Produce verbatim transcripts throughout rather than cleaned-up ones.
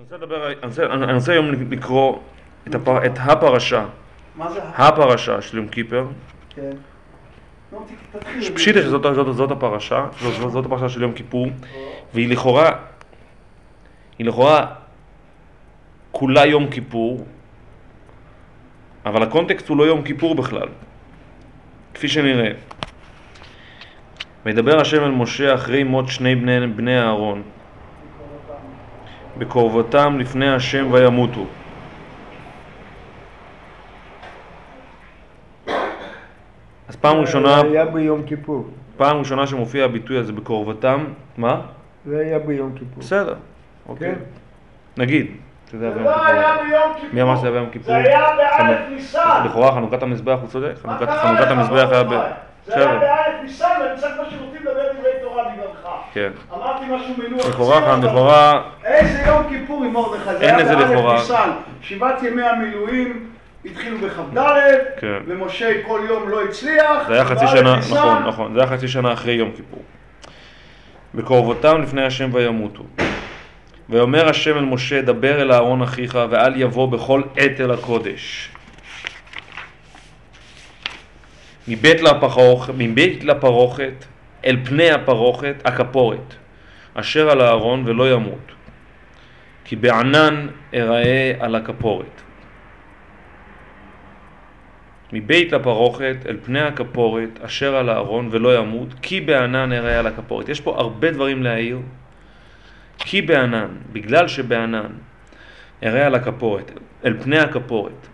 אני רוצה לדבר, אני רוצה, אני רוצה היום לקרוא את, הפר, את הפרשה. מה זה? הפרשה של יום כיפר. כן. פשיטה שזאת זאת, זאת הפרשה, זאת, זאת הפרשה של יום כיפור, והיא לכאורה, היא לכאורה כולה יום כיפור, אבל הקונטקסט הוא לא יום כיפור בכלל, כפי שנראה. מדבר השם אל משה אחרי מות שני בני, בני אהרון, בקורבתם לפני השם וימותו. אז פעם ראשונה... זה היה ביום כיפור. פעם ראשונה שמופיע הביטוי הזה בקורבתם, מה? זה היה ביום כיפור. בסדר, אוקיי. נגיד. זה לא היה ביום כיפור. מי אמר שזה היה ביום כיפור? זה היה באלף ניסן. לכאורה חנוכת המזבח הוא צודק. חנוכת המזבח היה ב... זה היה באלף ניסן, ואני צריך בשירותים לדבר דברי תורה בגללך. כן. אמרתי משהו מנוח. לכאורה כאן, לכאורה... איזה יום כיפור עם מרדכי. אין איזה לכאורה. שבעת ימי המילואים התחילו בחבדלת, ומשה כל יום לא הצליח. זה היה חצי שנה, נכון, נכון. זה היה חצי שנה אחרי יום כיפור. בקורבתם לפני השם וימותו. ואומר השם אל משה, דבר אל אהרון אחיך, ואל יבוא בכל עת אל הקודש. מבית לפרוכת, מבית לפרוכת, אל פני הפרוכת, הכפורת, אשר על אהרון ולא ימות. כי בענן אראה על הכפורת. מבית לפרוכת, אל פני הכפורת, אשר על אהרון ולא ימות, כי בענן אראה על הכפורת. יש פה הרבה דברים להעיר. כי בענן, בגלל שבענן, אראה על הכפורת, אל פני הכפורת.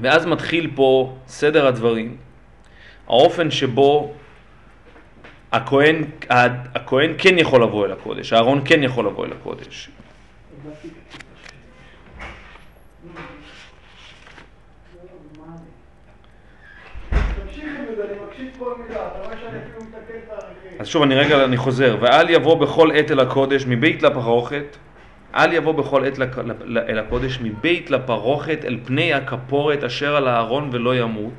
ואז מתחיל פה סדר הדברים, האופן שבו הכהן, הכהן כן יכול לבוא אל הקודש, אהרון כן יכול לבוא אל הקודש. אז שוב, אני רגע, אני חוזר. ואל יבוא בכל עת אל הקודש, מבית לפרוכת. אל יבוא בכל עת אל הקודש, מבית לפרוכת, אל פני הכפורת, אשר על הארון ולא ימות.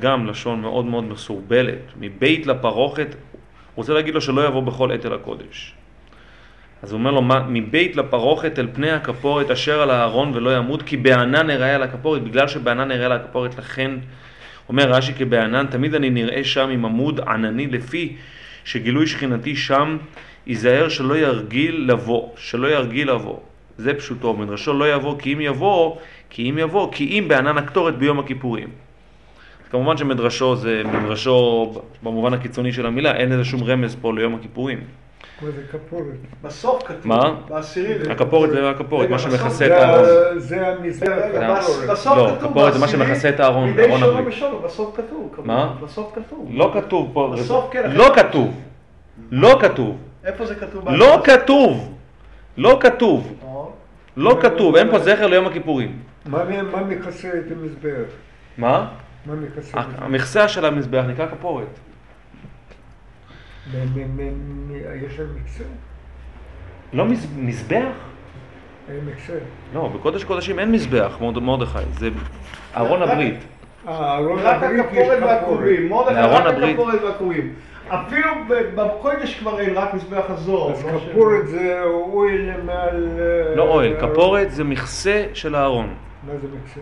גם לשון מאוד מאוד מסורבלת. מבית לפרוכת, רוצה להגיד לו שלא יבוא בכל עת אל הקודש. אז הוא אומר לו, מבית לפרוכת, אל פני הכפורת, אשר על הארון ולא ימות, כי בענן אראה על הכפורת, בגלל שבענן אראה על הכפורת, לכן... אומר רש"י כבענן, תמיד אני נראה שם עם עמוד ענני, לפי שגילוי שכינתי שם, ייזהר שלא ירגיל לבוא, שלא ירגיל לבוא. זה פשוטו, מדרשו לא יבוא, כי אם יבוא, כי אם יבוא, כי אם בענן הקטורת ביום הכיפורים. כמובן שמדרשו זה מדרשו במובן הקיצוני של המילה, אין איזה שום רמז פה ליום הכיפורים. מה זה כפורת? בסוף כתוב. מה? בעשירי. הכפורת זה הכפורת, מה שמכסה את הארון. זה המזבח. לא, כפורת זה מה שמכסה את הארון. מדי שורה בשורה, בסוף כתוב. מה? בסוף כתוב. לא כתוב פה. בסוף כן. לא כתוב. לא כתוב. איפה זה כתוב? לא כתוב. לא כתוב. לא כתוב, אין פה זכר ליום הכיפורים. מה מכסה את המזבח? מה? מה מכסה? המכסה של המזבח נקרא כפורת. יש להם מקצה? לא מזבח? אין מקצה. לא, בקודש קודשים אין מזבח, מרדכי, זה ארון הברית. ארון הברית יש כפורים. ארון הברית. אפילו בקודש כבר אין רק מזבח הזוהר. אז כפורת זה אוהל מעל... לא אוהל, כפורת זה מכסה של הארון. מה זה מכסה?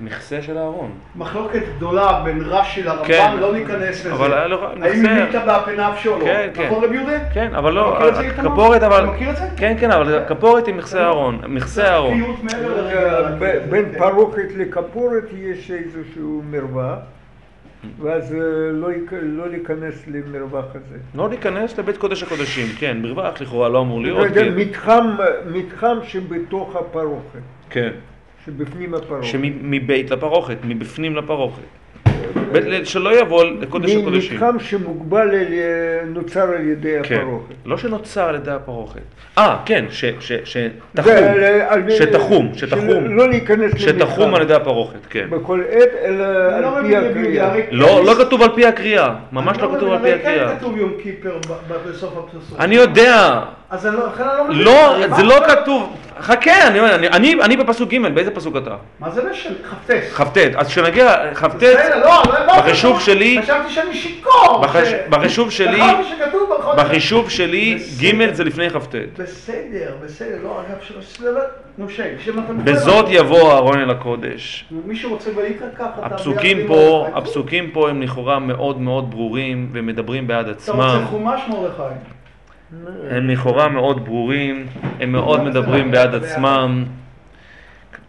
מכסה של הארון. מחלוקת גדולה בין רש"י לרמב"ן, לא ניכנס לזה. האם הביטה באפנפש או לא? כן, כן. נכון רבי יהודה? כן, אבל לא. כפורת, אבל... אתה מכיר את זה? כן, כן, אבל כפורת היא מכסה הארון. מכסה הארון. בין פרוכת לכפורת יש איזשהו מרווח, ואז לא להיכנס למרווח הזה. לא להיכנס לבית קודש הקודשים, כן. מרווח לכאורה לא אמור להיות. מתחם שבתוך הפרוכת. כן. שבפנים הפרוכת. שמבית לפרוכת, מבפנים לפרוכת. שלא יבוא לקודש הקודשים. מתחם שמוגבל נוצר על ידי הפרוכת. לא שנוצר על ידי הפרוכת. אה, כן, שתחום, שתחום. לא להיכנס למתחם. שתחום על ידי הפרוכת, כן. בכל עת, אלא על פי הקריאה. לא כתוב על פי הקריאה. ממש לא כתוב על פי הקריאה. כן כתוב יום כיפר בסוף הפסוק. אני יודע. אז לכן אני לא מבין. לא, זה לא כתוב. חכה, אני, אני, אני, אני בפסוק ג', באיזה פסוק אתה? מה זה לשם? חפטט. חפטט, אז כשנגיע חפטט, לא, לא, בחישוב שלי, חשבתי שאני שיקור. בחש... בחישוב שלי, בחישוב שלי, ג' זה לפני חפטט. בסדר, בסדר, לא, אגב, שלא, נו שי, כשאתה מוכר. בזאת יבוא אהרון אל הקודש. מי שרוצה בעיקר ככה, הפסוקים פה, הפסוקים פה הם לכאורה מאוד מאוד ברורים ומדברים בעד עצמם. אתה רוצה חומש מרדכי? הם לכאורה מאוד ברורים, הם מאוד מדברים בעד עצמם.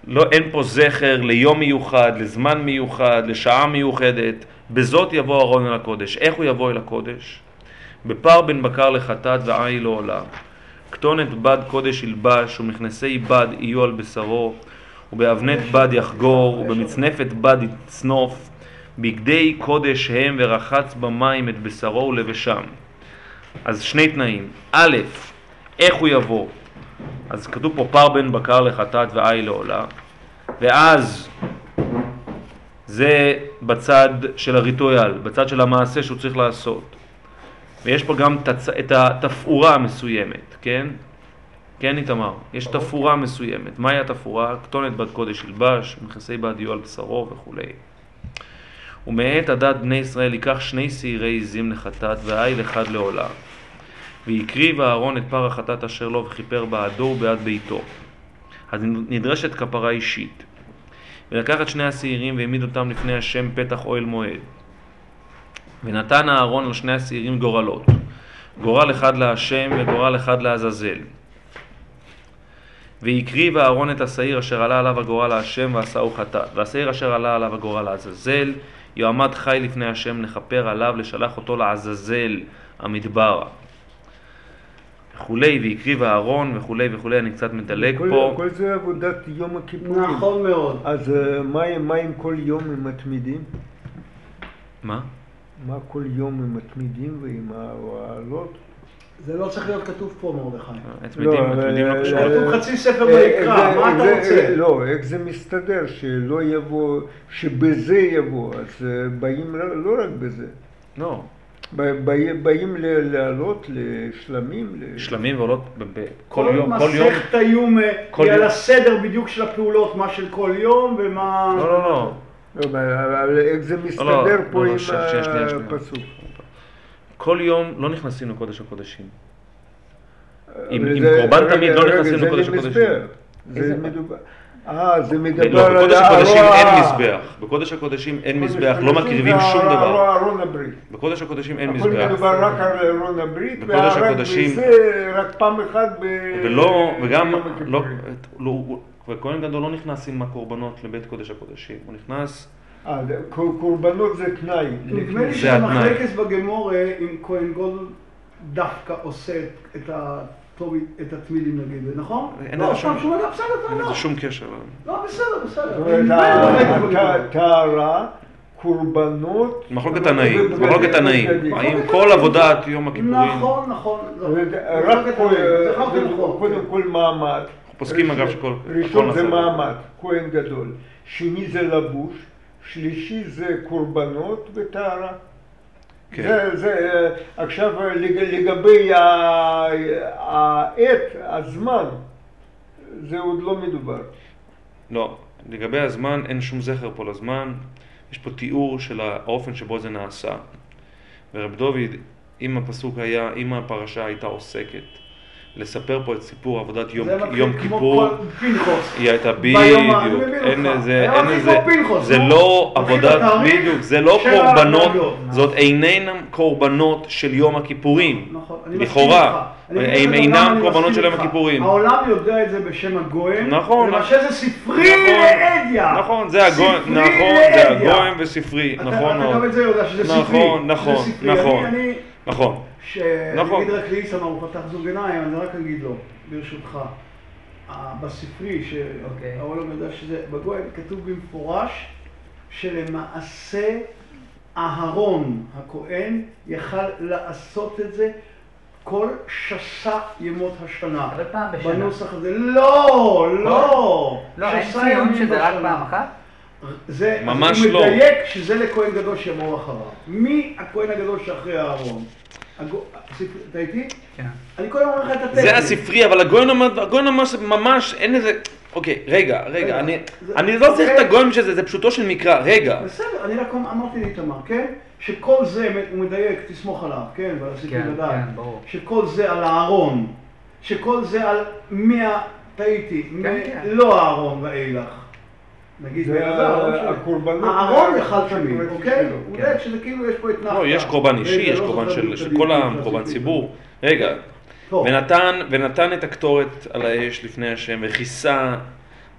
לא, אין פה זכר ליום מיוחד, לזמן מיוחד, לשעה מיוחדת. בזאת יבוא אהרון אל הקודש. איך הוא יבוא אל הקודש? בפר בין בקר לחטאת ועי לא עולה. כתונת בד קודש ילבש ומכנסי בד יהיו על בשרו, ובאבנת בד יחגור ובמצנפת בד יצנוף, בגדי קודש הם ורחץ במים את בשרו ולבשם. אז שני תנאים. א', איך הוא יבוא? אז כתוב פה פר בן בקר לחטאת ועי לא עולה. ואז זה בצד של הריטואל, בצד של המעשה שהוא צריך לעשות. ויש פה גם תצ... את התפאורה המסוימת, כן? כן, איתמר, יש תפאורה מסוימת. מהי התפאורה? כתונת בד קודש ילבש, מכסי בד יהיו על בשרו וכו'. ומעת הדת בני ישראל ייקח שני שעירי עזים לחטאת ועיל אחד לעולה. והקריב אהרון את פר החטאת אשר לו וכיפר בעדו ובעד ביתו. אז נדרשת כפרה אישית. ולקח את שני השעירים והעמיד אותם לפני השם פתח אוהל מועד. ונתן אהרון על שני השעירים גורלות. גורל אחד להשם וגורל אחד לעזאזל. ויקריב אהרון את השעיר אשר עלה עליו הגורל להשם ועשהו חטאת. והשעיר אשר עלה עליו הגורל לעזאזל. יועמד חי לפני השם לכפר עליו, לשלח אותו לעזאזל המדבר וכולי, והקריב אהרון וכולי וכולי. אני קצת מדלג פה. כל זה עבודת יום הכיפורים. נכון מאוד. אז מה עם כל יום הם מתמידים? מה? מה כל יום הם מתמידים ועם העלות? זה לא צריך להיות כתוב פה מרדכי. מתמידים, מתמידים לא קשור. כתוב חצי ספר ויקרא, מה אתה רוצה? לא, איך זה מסתדר שלא יבוא, שבזה יבוא, אז באים לא רק בזה. לא. באים לעלות לשלמים. שלמים ועולות כל יום. כל מסכת היום היא על הסדר בדיוק של הפעולות, מה של כל יום ומה... לא, לא, לא. אבל איך זה מסתדר פה עם הפסוק? כל יום לא נכנסים לקודש הקודשים. עם, עם קורבן תמיד לא נכנסים לקודש הקודשים. זה מדובר. אה, זה מדובר. לא, בקודש הקודשים אין מזבח. בקודש הקודשים אין מזבח, לא מקריבים שום דבר. בקודש הקודשים אין מזבח. הכל מדובר רק על ארון הברית, ורק מזה, רק פעם אחת ב... ולא, וגם, וכהן גדול לא נכנס עם הקורבנות לבית קודש הקודשים. הוא נכנס... אה, קורבנות זה תנאי. נדמה לי שהמחלקת בגמורה עם כהן גדול דווקא עושה את התמידים נגיד, נכון? לא, פעם שום דבר, בסדר, לא. אין זה שום קשר. לא, בסדר, בסדר. טהרה, קורבנות... מחלוקת תנאים, מחלוקת תנאים. עם כל עבודת יום הכיפורים. נכון, נכון. רק קודם כל מעמד. פוסקים אגב שכל... ראשון זה מעמד, כהן גדול. שני זה לבוש. שלישי זה קורבנות וטהרה. כן. זה, עכשיו לגבי העת, הזמן, זה עוד לא מדובר. לא, לגבי הזמן אין שום זכר פה לזמן. יש פה תיאור של האופן שבו זה נעשה. ורב דוד, אם הפסוק היה, אם הפרשה הייתה עוסקת, לספר פה את סיפור עבודת יום, יום כיפור, היא הייתה בדיוק, אין זה, אין זה, זה לא עבודת בדיוק, זה לא קורבנות, זאת אינם קורבנות של יום הכיפורים, לכאורה, הם אינם קורבנות של יום הכיפורים. העולם יודע את זה בשם הגויים, למעשה זה ספרי לעדיה. נכון, זה הגויים וספרי, נכון, נכון, נכון, נכון. שנגיד רק ליסן, הוא פתח זוג עיניים, אני רק אגיד לו, ברשותך, בספרי, שהעולם יודע שזה, בגויים כתוב במפורש, שלמעשה אהרון הכהן יכל לעשות את זה כל שסה ימות השנה. אבל פעם בשנה. בנוסח הזה, לא, לא. לא, אין ציון שזה רק פעם אחת? זה ממש לא. הוא מדייק שזה לכהן גדול שיבוא אחריו. מי הכהן הגדול שאחרי אהרון? אתה איתי? כן. אני כל אומר לך את הטקסט. זה הספרי, אבל הגויין ממש אין איזה... אוקיי, רגע, רגע, אני לא צריך את הגויין של זה, זה פשוטו של מקרא, רגע. בסדר, אני רק אמרתי להתאמר, כן? שכל זה, הוא מדייק, תסמוך עליו, כן? כן, כן, ברור. שכל זה על הארון, שכל זה על מאה, תהיתי, לא הארון ואילך. נגיד, הארון יחל תמיד, אוקיי? הוא דייק שזה כאילו יש פה את נחלה. לא, יש קורבן אישי, יש קורבן של כל העם, קורבן ציבור. רגע, ונתן את הקטורת על האש לפני השם, וכיסה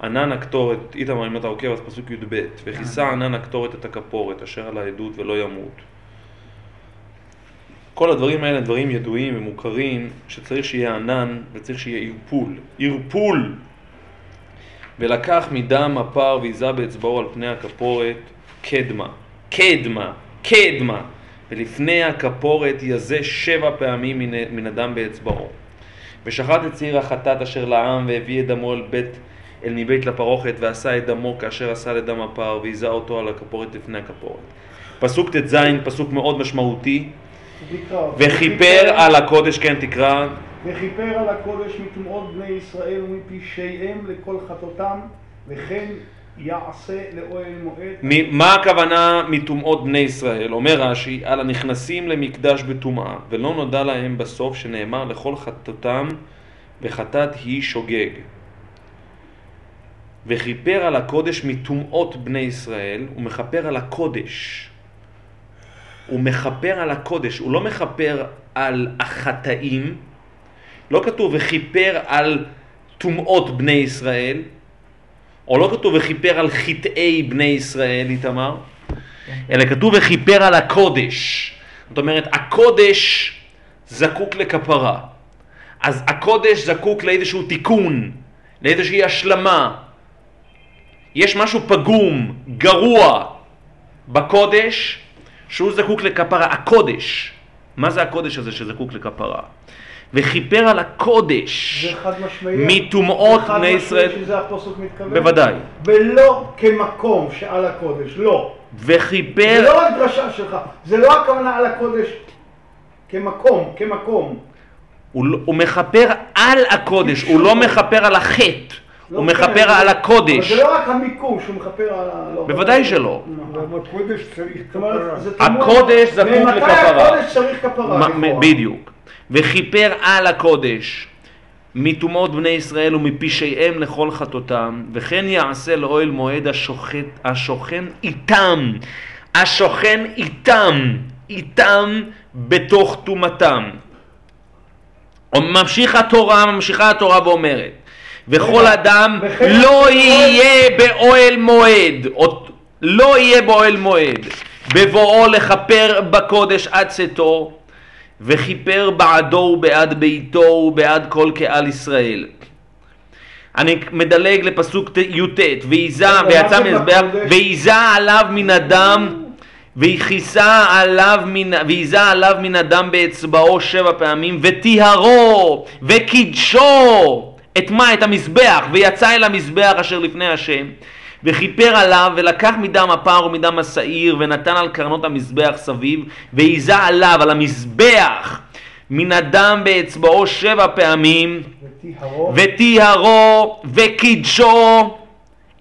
ענן הקטורת, איתמר, אם אתה עוקב, אז פסוק י"ב, וכיסה ענן הקטורת את הכפורת, אשר על העדות ולא ימות. כל הדברים האלה, דברים ידועים ומוכרים, שצריך שיהיה ענן וצריך שיהיה ערפול. ערפול! ולקח מדם הפר ויזה באצבעו על פני הכפורת קדמה, קדמה, קדמה, ולפני הכפורת יזה שבע פעמים מן, מן הדם באצבעו. ושחט את צעיר החטאת אשר לעם והביא את דמו אל, בית, אל מבית לפרוכת ועשה את דמו כאשר עשה לדם הפר ויזה אותו על הכפורת לפני הכפורת. פסוק ת' זין, פסוק מאוד משמעותי, וכיפר על הקודש, כן תקרא. וכיפר על הקודש מטומאות בני ישראל ומפשעיהם לכל חטאותם, וכן יעשה לאוהל מועד. מה הכוונה מטומאות בני ישראל? אומר רש"י, על הנכנסים למקדש בטומאה, ולא נודע להם בסוף שנאמר לכל חטאותם, וחטאת היא שוגג. וכיפר על הקודש מטומאות בני ישראל, ומכפר על הקודש. הוא מכפר על הקודש, הוא לא מכפר על החטאים, לא כתוב וכיפר על טומאות בני ישראל, או לא כתוב וכיפר על חטאי בני ישראל, איתמר, אלא כתוב וכיפר על הקודש. זאת אומרת, הקודש זקוק לכפרה. אז הקודש זקוק לאיזשהו תיקון, לאיזושהי השלמה. יש משהו פגום, גרוע, בקודש, שהוא זקוק לכפרה. הקודש. מה זה הקודש הזה שזקוק לכפרה? וכיפר על הקודש מטומאות בני ישראל, בוודאי, ולא כמקום שעל הקודש, לא. וכיפר, זה לא הדרשה שלך, זה לא הכוונה על הקודש כמקום, כמקום. הוא, הוא מכפר על הקודש, הוא לא מכפר על החטא, הוא מכפר על הקודש. אבל זה לא רק המיקום שהוא מכפר על ה... בוודאי שלא. הקודש צריך כפרה. הקודש זקוק לכפרה. ממתי הקודש צריך כפרה? בדיוק. וכיפר על הקודש מטומאות בני ישראל ומפשעיהם לכל חטאותם, וכן יעשה לאוהל מועד השוכן, השוכן איתם, השוכן איתם, איתם בתוך טומאתם. ממשיכה התורה, ממשיכה התורה ואומרת, וכל אדם לא יהיה באוהל מועד, לא יהיה באוהל מועד, בבואו לכפר בקודש עד צאתו, וכיפר בעדו ובעד ביתו ובעד כל קהל ישראל. אני מדלג לפסוק י"ט, ויזה ויצא מזבח, ויזה עליו מן הדם, וכיסה עליו מן, ויזה עליו מן הדם באצבעו שבע פעמים, וטיהרו וקידשו. את מה? את המזבח. ויצא אל המזבח אשר לפני השם, וכיפר עליו, ולקח מדם הפר ומדם השעיר, ונתן על קרנות המזבח סביב, ויזה עליו, על המזבח, מן הדם באצבעו שבע פעמים, וטיהרו, וקידשו,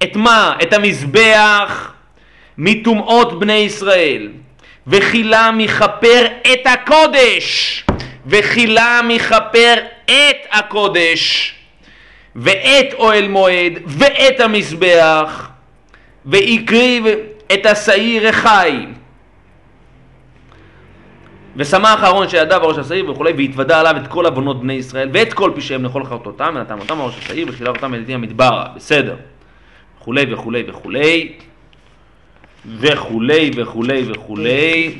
את מה? את המזבח, מטומאות בני ישראל, וכילם יכפר את הקודש, וכילם יכפר את הקודש, ואת אוהל מועד, ואת המזבח, ויקריב את השעיר החי. ושמה האחרון שידיו הראש השעיר וכולי, והתוודה עליו את כל עוונות בני ישראל, ואת כל פשעיהם לכל חטאותם, ונתן אותם הראש השעיר, וחילה אותם אל עתים המדבר. בסדר. וכולי וכולי וכולי. וכולי וכולי וכולי.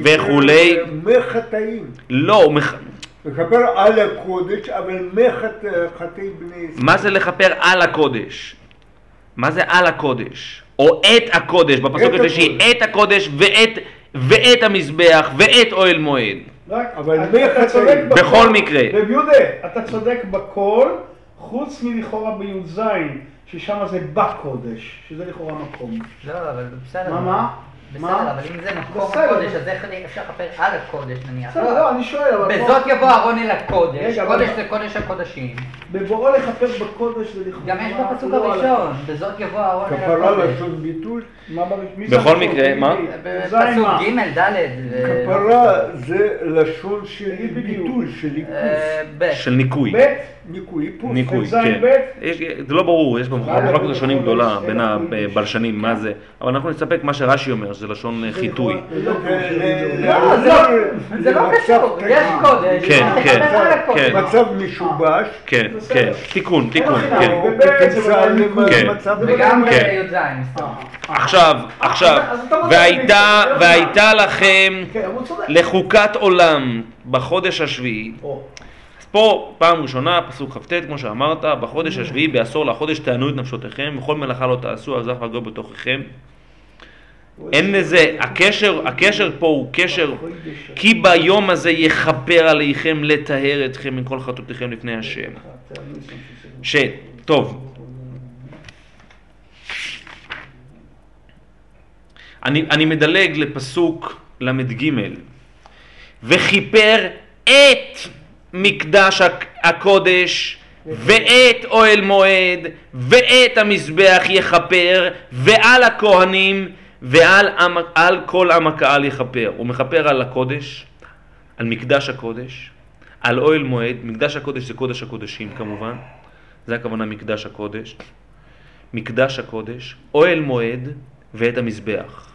וכולי. מחטאים. לא, מחטאים. לכפר על הקודש, אבל מחטאי בני ישראל. מה זה לכפר על הקודש? מה זה על הקודש? או את הקודש, בפסוק השלישי, את הקודש ואת, ואת המזבח ואת אוהל מועד. אבל מחטאי בכל מקרה. רב יהודה, אתה צודק בכל, חוץ מלכאורה בי"ז, ששם זה בקודש, שזה לכאורה מקום. לא, אבל בסדר. מה מה? בסדר, אבל אם זה מקום הקודש, אז איך אפשר לחפר על הקודש נניח? בסדר, לא, אני שואל, אבל... בזאת יבוא אהרון אל הקודש, קודש זה קודש הקודשים. בבואו לחפר בקודש זה לכבוד. גם יש בפסוק הראשון, בזאת יבוא אהרון אל הקודש. כפרה לשון ביטול? בכל מקרה, מה? בפסוק ג' ד' כפרה זה לשון של ביטול, של ניקוי. של ניקוי. ניקוי, ניקוי, כן. זה לא ברור, יש במחלוקת לשונים גדולה בין הבלשנים, מה זה. אבל אנחנו נסתפק מה שרש"י אומר, שזה לשון חיטוי. לא, זה לא קשור, יש קודש. כן, כן. מצב משובש. כן, כן. תיקון, תיקון, כן. וגם י"ז. עכשיו, עכשיו. והייתה לכם לחוקת עולם בחודש השביעי. פה פעם ראשונה, פסוק כ"ט, כמו שאמרת, בחודש השביעי, בעשור לחודש, תענו את נפשותיכם, וכל מלאכה לא תעשו, אז אף אחד לא בתוככם. אין לזה, הקשר, הקשר פה הוא קשר, כי ביום הזה יכפר עליכם לטהר אתכם מכל חטאותיכם לפני השם. ש... טוב. אני, אני מדלג לפסוק למ"ג. וכיפר את... מקדש הקודש ואת אוהל מועד ואת המזבח יחפר ועל הכהנים ועל עם, על כל עם הקהל יחפר. הוא מחפר על הקודש, על מקדש הקודש, על אוהל מועד. מקדש הקודש זה קודש הקודשים כמובן, זה הכוונה מקדש הקודש. מקדש הקודש, אוהל מועד ואת המזבח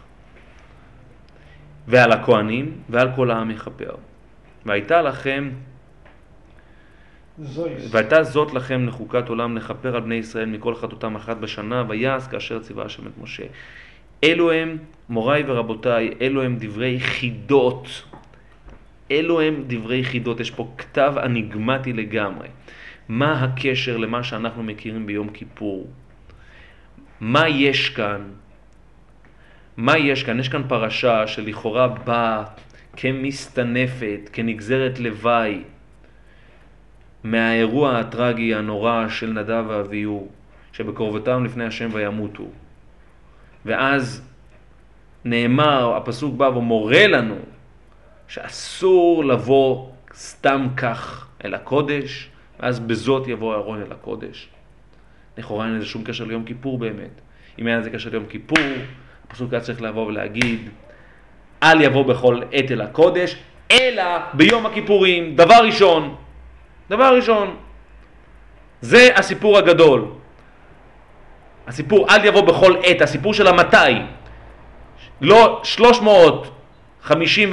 ועל הכהנים ועל כל העם יחפר. והייתה לכם והייתה זאת לכם לחוקת עולם לכפר על בני ישראל מכל חטאותם אחת בשנה ויעש כאשר ציווה השם את משה. אלו הם, מוריי ורבותיי, אלו הם דברי חידות. אלו הם דברי חידות. יש פה כתב אניגמטי לגמרי. מה הקשר למה שאנחנו מכירים ביום כיפור? מה יש כאן? מה יש כאן? יש כאן פרשה שלכאורה באה כמסתנפת, כנגזרת לוואי. מהאירוע הטרגי הנורא של נדב ואביהו, שבקרבתם לפני השם וימותו. ואז נאמר, הפסוק בא ומורה לנו, שאסור לבוא סתם כך אל הקודש, ואז בזאת יבוא אהרון אל הקודש. לכאורה אין לזה שום קשר ליום כיפור באמת. אם אין לזה קשר ליום כיפור, הפסוק היה צריך לבוא ולהגיד, אל יבוא בכל עת אל הקודש, אלא ביום הכיפורים, דבר ראשון, דבר ראשון, זה הסיפור הגדול. הסיפור אל יבוא בכל עת, הסיפור של המתי. לא שלוש מאות חמישים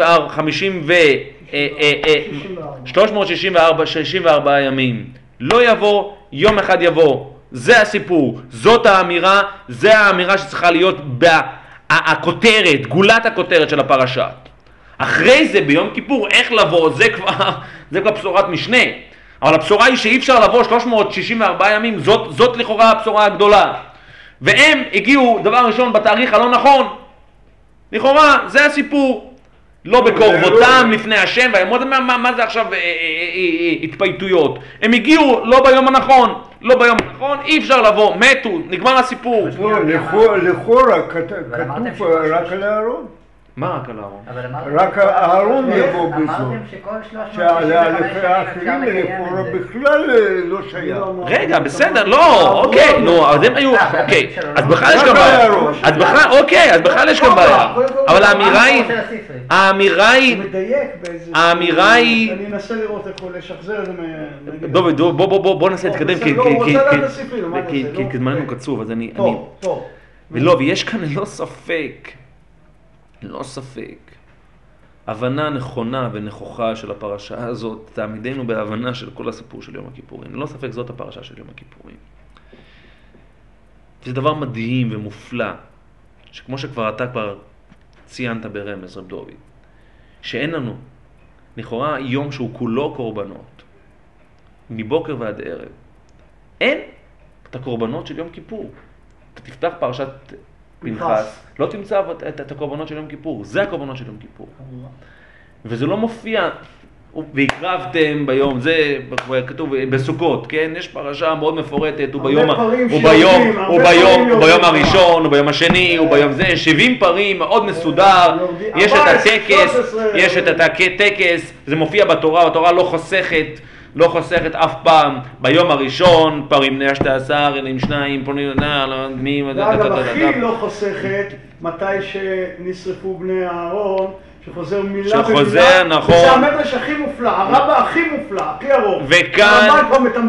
וארבע ימים. לא יבוא, יום אחד יבוא. זה הסיפור, זאת האמירה, זה האמירה שצריכה להיות הכותרת, גולת הכותרת של הפרשה. אחרי זה ביום כיפור, איך לבוא, זה כבר, זה כבר בשורת משנה. אבל הבשורה היא שאי אפשר לבוא שלוש מאות שישים וארבע ימים, זאת, זאת לכאורה הבשורה הגדולה. והם הגיעו, דבר ראשון, בתאריך הלא נכון. לכאורה, זה הסיפור. לא בקרבתם לפני השם, מה, מה, מה זה עכשיו התפייטויות? הם הגיעו לא ביום הנכון, לא ביום הנכון, אי אפשר לבוא, מתו, נגמר הסיפור. לכאורה, כתוב רק על הארון. מה רק על אהרון? רק אהרון יבוא בזאת. אמרתם שכל שלוש מאות שישים וארבע לפורה בכלל לא שייך. רגע, בסדר, לא, אוקיי, נו, אז הם היו, אוקיי, אז בכלל יש גם בעיה. אז בכלל, אוקיי, אז בכלל יש גם בעיה. אבל האמירה היא, האמירה היא, האמירה היא... אני אנסה לראות איך הוא לשחזר את זה מ... דובי, בואו ננסה להתקדם, כי כזמננו קצוב, אז אני... טוב, טוב. ולא, ויש כאן לא ספק. לא ספק, הבנה נכונה ונכוחה של הפרשה הזאת, תעמידנו בהבנה של כל הסיפור של יום הכיפורים. לא ספק, זאת הפרשה של יום הכיפורים. זה דבר מדהים ומופלא, שכמו שכבר אתה כבר ציינת ברמז, רב דובי, שאין לנו, לכאורה, יום שהוא כולו קורבנות, מבוקר ועד ערב. אין את הקורבנות של יום כיפור. אתה תפתח פרשת... פנחס, לא תמצא את הקורבנות של יום כיפור, זה הקורבנות של יום כיפור. וזה לא מופיע והקרבתם ביום, זה כתוב בסוכות, כן? יש פרשה מאוד מפורטת, הוא ביום הראשון, הוא ביום השני, הוא ביום זה, שבעים פרים, מאוד מסודר, יש את הטקס, יש את הטקס, זה מופיע בתורה, התורה לא חוסכת, לא חוסכת אף פעם, ביום הראשון, פרים נשת עשר, אלים שניים, פונים לנער, דמים, ואגב, הכי לא חוסכת, מתי שנשרפו בני אהרון, שחוזר מילה שחוזר, במילה, נכון. וזה המדרש הכי מופלא, הרבה הכי מופלא, הכי ארוך. וכאן,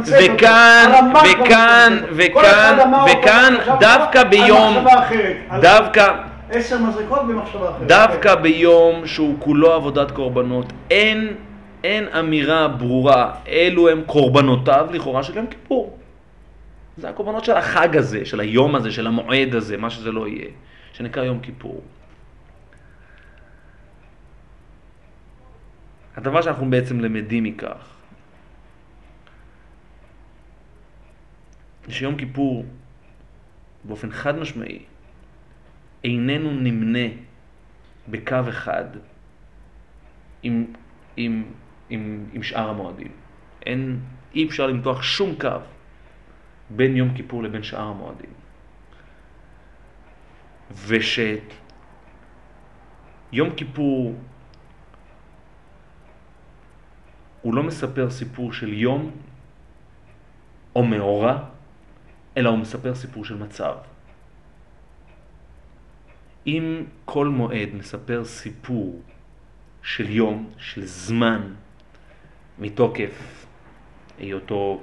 וכאן, וכאן, וכאן, וכאן, דווקא ביום, דווקא, עשר מזריקות במחשבה אחרת. דווקא ביום שהוא כולו עבודת קורבנות, אין, אין אמירה ברורה, אלו הם קורבנותיו לכאורה של יום כיפור. זה הקורבנות של החג הזה, של היום הזה, של המועד הזה, מה שזה לא יהיה, שנקרא יום כיפור. הדבר שאנחנו בעצם למדים מכך, שיום כיפור באופן חד משמעי איננו נמנה בקו אחד עם, עם, עם, עם שאר המועדים. אין, אי אפשר למתוח שום קו בין יום כיפור לבין שאר המועדים. ושאת יום כיפור הוא לא מספר סיפור של יום או מאורע, אלא הוא מספר סיפור של מצב. אם כל מועד מספר סיפור של יום, של זמן, מתוקף היותו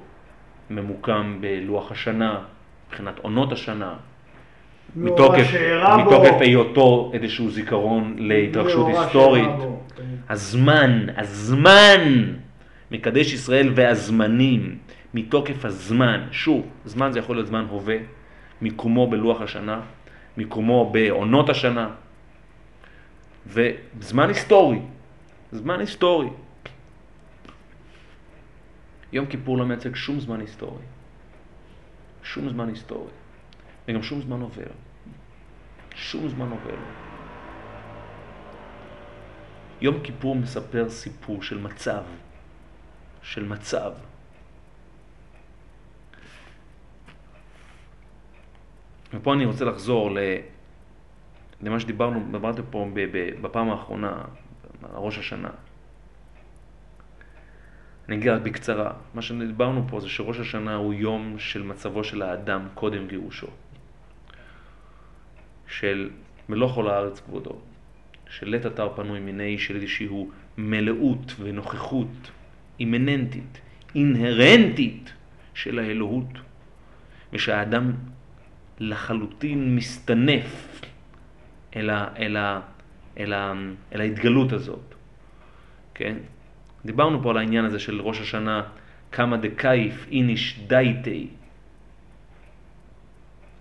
ממוקם בלוח השנה, מבחינת עונות השנה, מתוקף, מתוקף היותו איזשהו זיכרון להתרחשות היסטורית, הזמן, הזמן, מקדש ישראל והזמנים, מתוקף הזמן, שוב, זמן זה יכול להיות זמן הווה, מיקומו בלוח השנה, מיקומו בעונות השנה, וזמן היסטורי, זמן היסטורי. יום כיפור לא מייצג שום זמן היסטורי, שום זמן היסטורי, וגם שום זמן עובר, שום זמן עובר. יום כיפור מספר סיפור של מצב, של מצב. ופה אני רוצה לחזור למה שדיברנו, דיברתי פה בפעם האחרונה, ראש השנה. אני אגיד רק בקצרה, מה שדיברנו פה זה שראש השנה הוא יום של מצבו של האדם קודם גירושו. של מלוא כל הארץ כבודו. שלט אתר פנוי מיני של איזושהי מלאות ונוכחות אימננטית, אינהרנטית של האלוהות, ושהאדם לחלוטין מסתנף אל, ה, אל, ה, אל, ה, אל ההתגלות הזאת. כן? דיברנו פה על העניין הזה של ראש השנה, כמה דקייף איניש דייטי,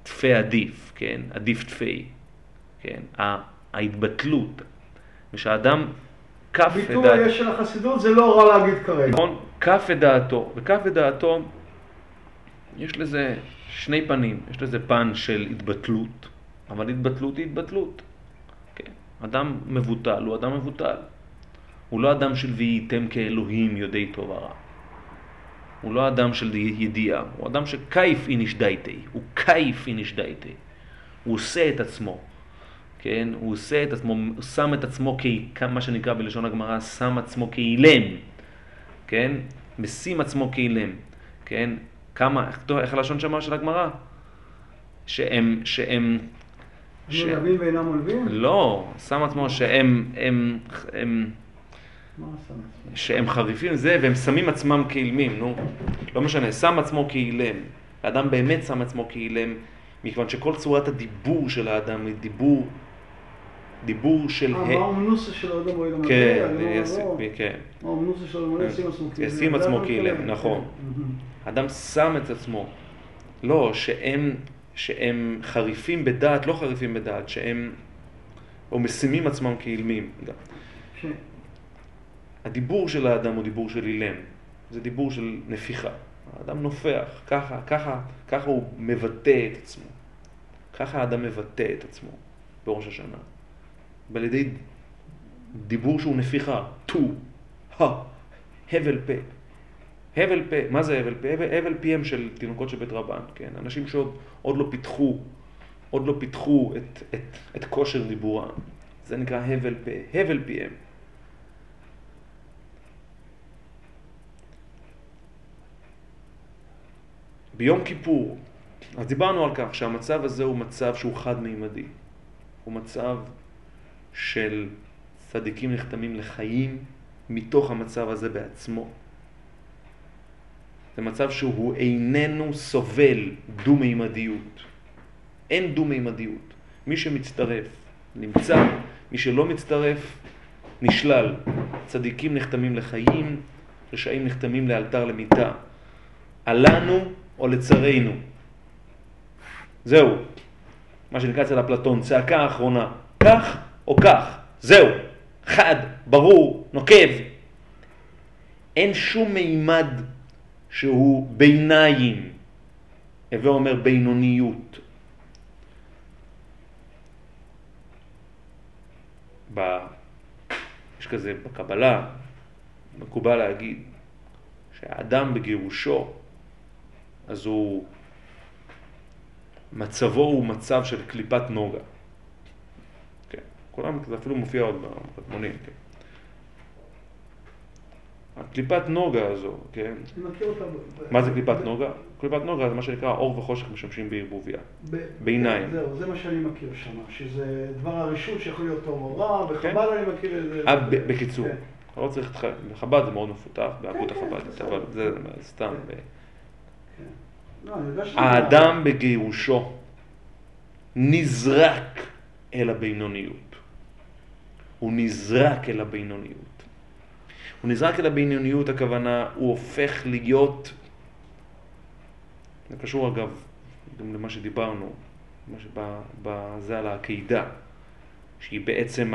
תפי עדיף, כן? עדיף תפי, כן? ההתבטלות, ושהאדם כף את דעתו. ביטוי יש של החסידות זה לא רע להגיד כרגע. נכון, כף את דעתו, וכף את דעתו יש לזה שני פנים, יש לזה פן של התבטלות, אבל התבטלות היא התבטלות. כן. אדם מבוטל, הוא אדם מבוטל. הוא לא אדם של ויהיתם כאלוהים יודעי טוב ורע. הוא לא אדם של ידיעה, הוא אדם שקייף איניש דייטי, הוא קייף איניש דייטי. הוא עושה את עצמו. כן, הוא עושה את עצמו, הוא שם את עצמו, מה שנקרא בלשון הגמרא, שם עצמו כאילם, כן, משים עצמו כאילם, כן, כמה, איך הלשון שמה של הגמרא? שהם, שהם, הם מלבים ואינם מלבים? לא, שם עצמו שהם, הם, הם, שהם חריפים זה והם שמים עצמם כאילמים, נו, לא משנה, שם עצמו כאילם, האדם באמת שם עצמו כאילם, מכיוון שכל צורת הדיבור של האדם היא דיבור, דיבור של... מה האומנוסה של האדם הוא אילם? כן, כן. מה האומנוסה של האדם הוא ישים עצמו כאילם, נכון. האדם שם את עצמו. לא, שהם חריפים בדעת, לא חריפים בדעת, שהם... או משימים עצמם כאילמים. הדיבור של האדם הוא דיבור של אילם. זה דיבור של נפיחה. האדם נופח, ככה, ככה, ככה הוא מבטא את עצמו. ככה האדם מבטא את עצמו בראש השנה. על ידי דיבור שהוא נפיחה, טו, ה, הבל פה. הבל פה, מה זה הבל פה? הבל פיהם של תינוקות של בית רבן, כן? אנשים שעוד לא פיתחו, עוד לא פיתחו את, את, את כושר דיבורם. זה נקרא הבל פה, הבל פיהם. ביום כיפור, אז דיברנו על כך שהמצב הזה הוא מצב שהוא חד-מימדי. הוא מצב של צדיקים נחתמים לחיים מתוך המצב הזה בעצמו. זה מצב שהוא איננו סובל דו-מימדיות. אין דו-מימדיות. מי שמצטרף נמצא, מי שלא מצטרף נשלל. צדיקים נחתמים לחיים, רשעים נחתמים לאלתר למיטה. עלינו או לצרינו. זהו. מה שנקרא אצל אפלטון, צעקה האחרונה. כך או כך. זהו. חד, ברור, נוקב. אין שום מימד שהוא ביניים. הווה אומר בינוניות. ב... יש כזה בקבלה, מקובל להגיד, שהאדם בגירושו, אז הוא, מצבו הוא מצב של קליפת נוגה. כן. כולם, זה אפילו מופיע עוד במונים, כן. הקליפת נוגה הזו, כן. מה זה קליפת נוגה? קליפת נוגה זה מה שנקרא אור וחושך משמשים בערבוביה, בעיניים. זהו, זה מה שאני מכיר שם, שזה דבר הראשון שיכול להיות אור או רע, בחב"ד אני מכיר את זה. בקיצור, לא צריך, בחב"ד זה מאוד מפותח, בהגות החב"דית, אבל זה סתם. האדם בגירושו נזרק אל הבינוניות. הוא נזרק אל הבינוניות. הוא נזרק אל הבינוניות, הכוונה, הוא הופך להיות, זה קשור אגב, גם למה שדיברנו, מה שבזה על הקהידה, שהיא בעצם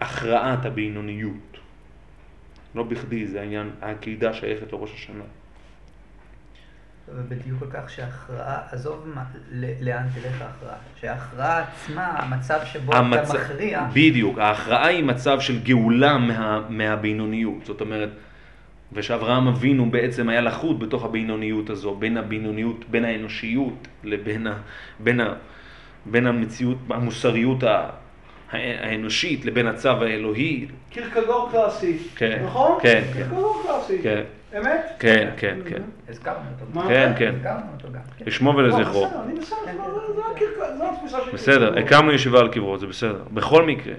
הכרעת הבינוניות. לא בכדי, זה העניין, הקהידה שייכת לראש השנה. ובדיוק כל כך שההכרעה, עזוב לאן תלך ההכרעה, שההכרעה עצמה, המצב שבו המצ... אתה מכריע... בדיוק, ההכרעה היא מצב של גאולה מה... מהבינוניות, זאת אומרת, ושאברהם אבינו בעצם היה לחוד בתוך הבינוניות הזו, בין הבינוניות, בין האנושיות לבין ה... בין ה... בין המציאות, המוסריות ה... האנושית לבין הצו האלוהי. קירקגור קלאסי, כן, נכון? כן, כן. קירקגור קלאסי. כן. אמת? כן, כן, כן. הזכרנו אותו. כן, כן. הזכרנו אותו גם. לשמו ולזכרו. בסדר, אני בסדר, זה התפיסה שלי. בסדר, הקמנו ישיבה על קברות, זה בסדר. בכל מקרה.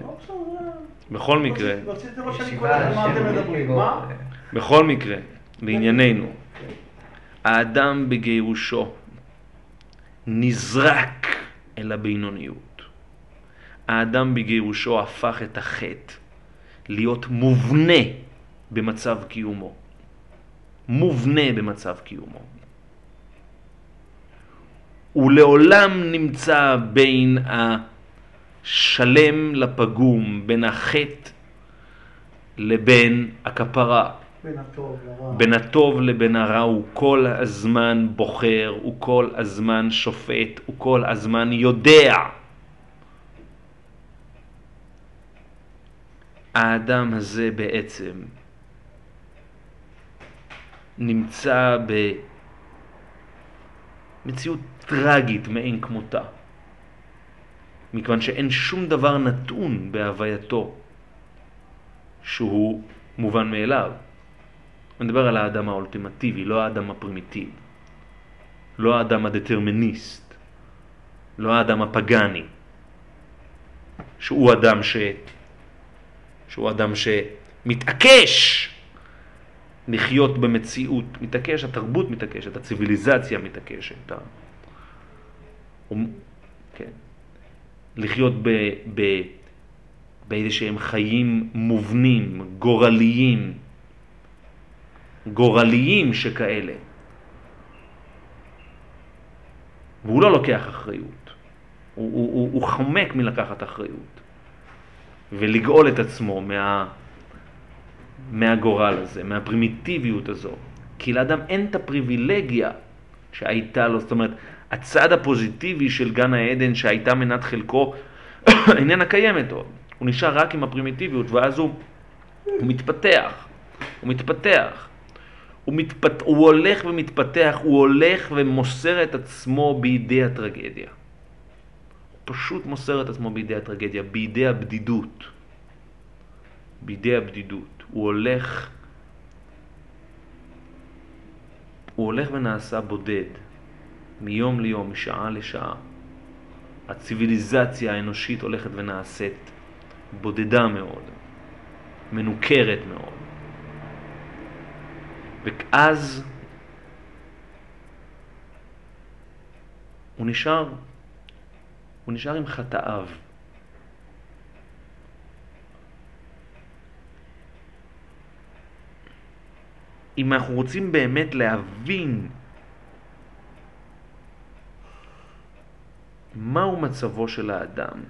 בכל מקרה. רציתי לראות שאני קורא על מה אתם מדברים. מה? בכל מקרה, לענייננו, האדם בגירושו נזרק אל הבינוניות. האדם בגירושו הפך את החטא להיות מובנה במצב קיומו. מובנה במצב קיומו. ולעולם נמצא בין השלם לפגום, בין החטא לבין הכפרה. בין הטוב לרע. בין הטוב לבין הרע הוא כל הזמן בוחר, הוא כל הזמן שופט, הוא כל הזמן יודע. האדם הזה בעצם נמצא במציאות טרגית מאין כמותה, מכיוון שאין שום דבר נתון בהווייתו שהוא מובן מאליו. אני מדבר על האדם האולטימטיבי, לא האדם הפרימיטיב, לא האדם הדטרמיניסט, לא האדם הפגני, שהוא אדם ש... שהוא אדם שמתעקש לחיות במציאות, מתעקש, התרבות מתעקשת, הציביליזציה מתעקשת, כן. לחיות באיזשהם חיים מובנים, גורליים, גורליים שכאלה. והוא לא לוקח אחריות, הוא, הוא, הוא, הוא חומק מלקחת אחריות ולגאול את עצמו מה... מהגורל הזה, מהפרימיטיביות הזו. כי לאדם אין את הפריבילגיה שהייתה לו, זאת אומרת, הצד הפוזיטיבי של גן העדן שהייתה מנת חלקו איננה קיימת עוד. הוא נשאר רק עם הפרימיטיביות ואז הוא, הוא מתפתח. הוא מתפתח. הוא, מתפת... הוא הולך ומתפתח, הוא הולך ומוסר את עצמו בידי הטרגדיה. הוא פשוט מוסר את עצמו בידי הטרגדיה, בידי הבדידות. בידי הבדידות. הוא הולך... הוא הולך ונעשה בודד, מיום ליום, משעה לשעה. הציביליזציה האנושית הולכת ונעשית בודדה מאוד, מנוכרת מאוד. ואז הוא נשאר, הוא נשאר עם חטאיו. אם אנחנו רוצים באמת להבין מהו מצבו של האדם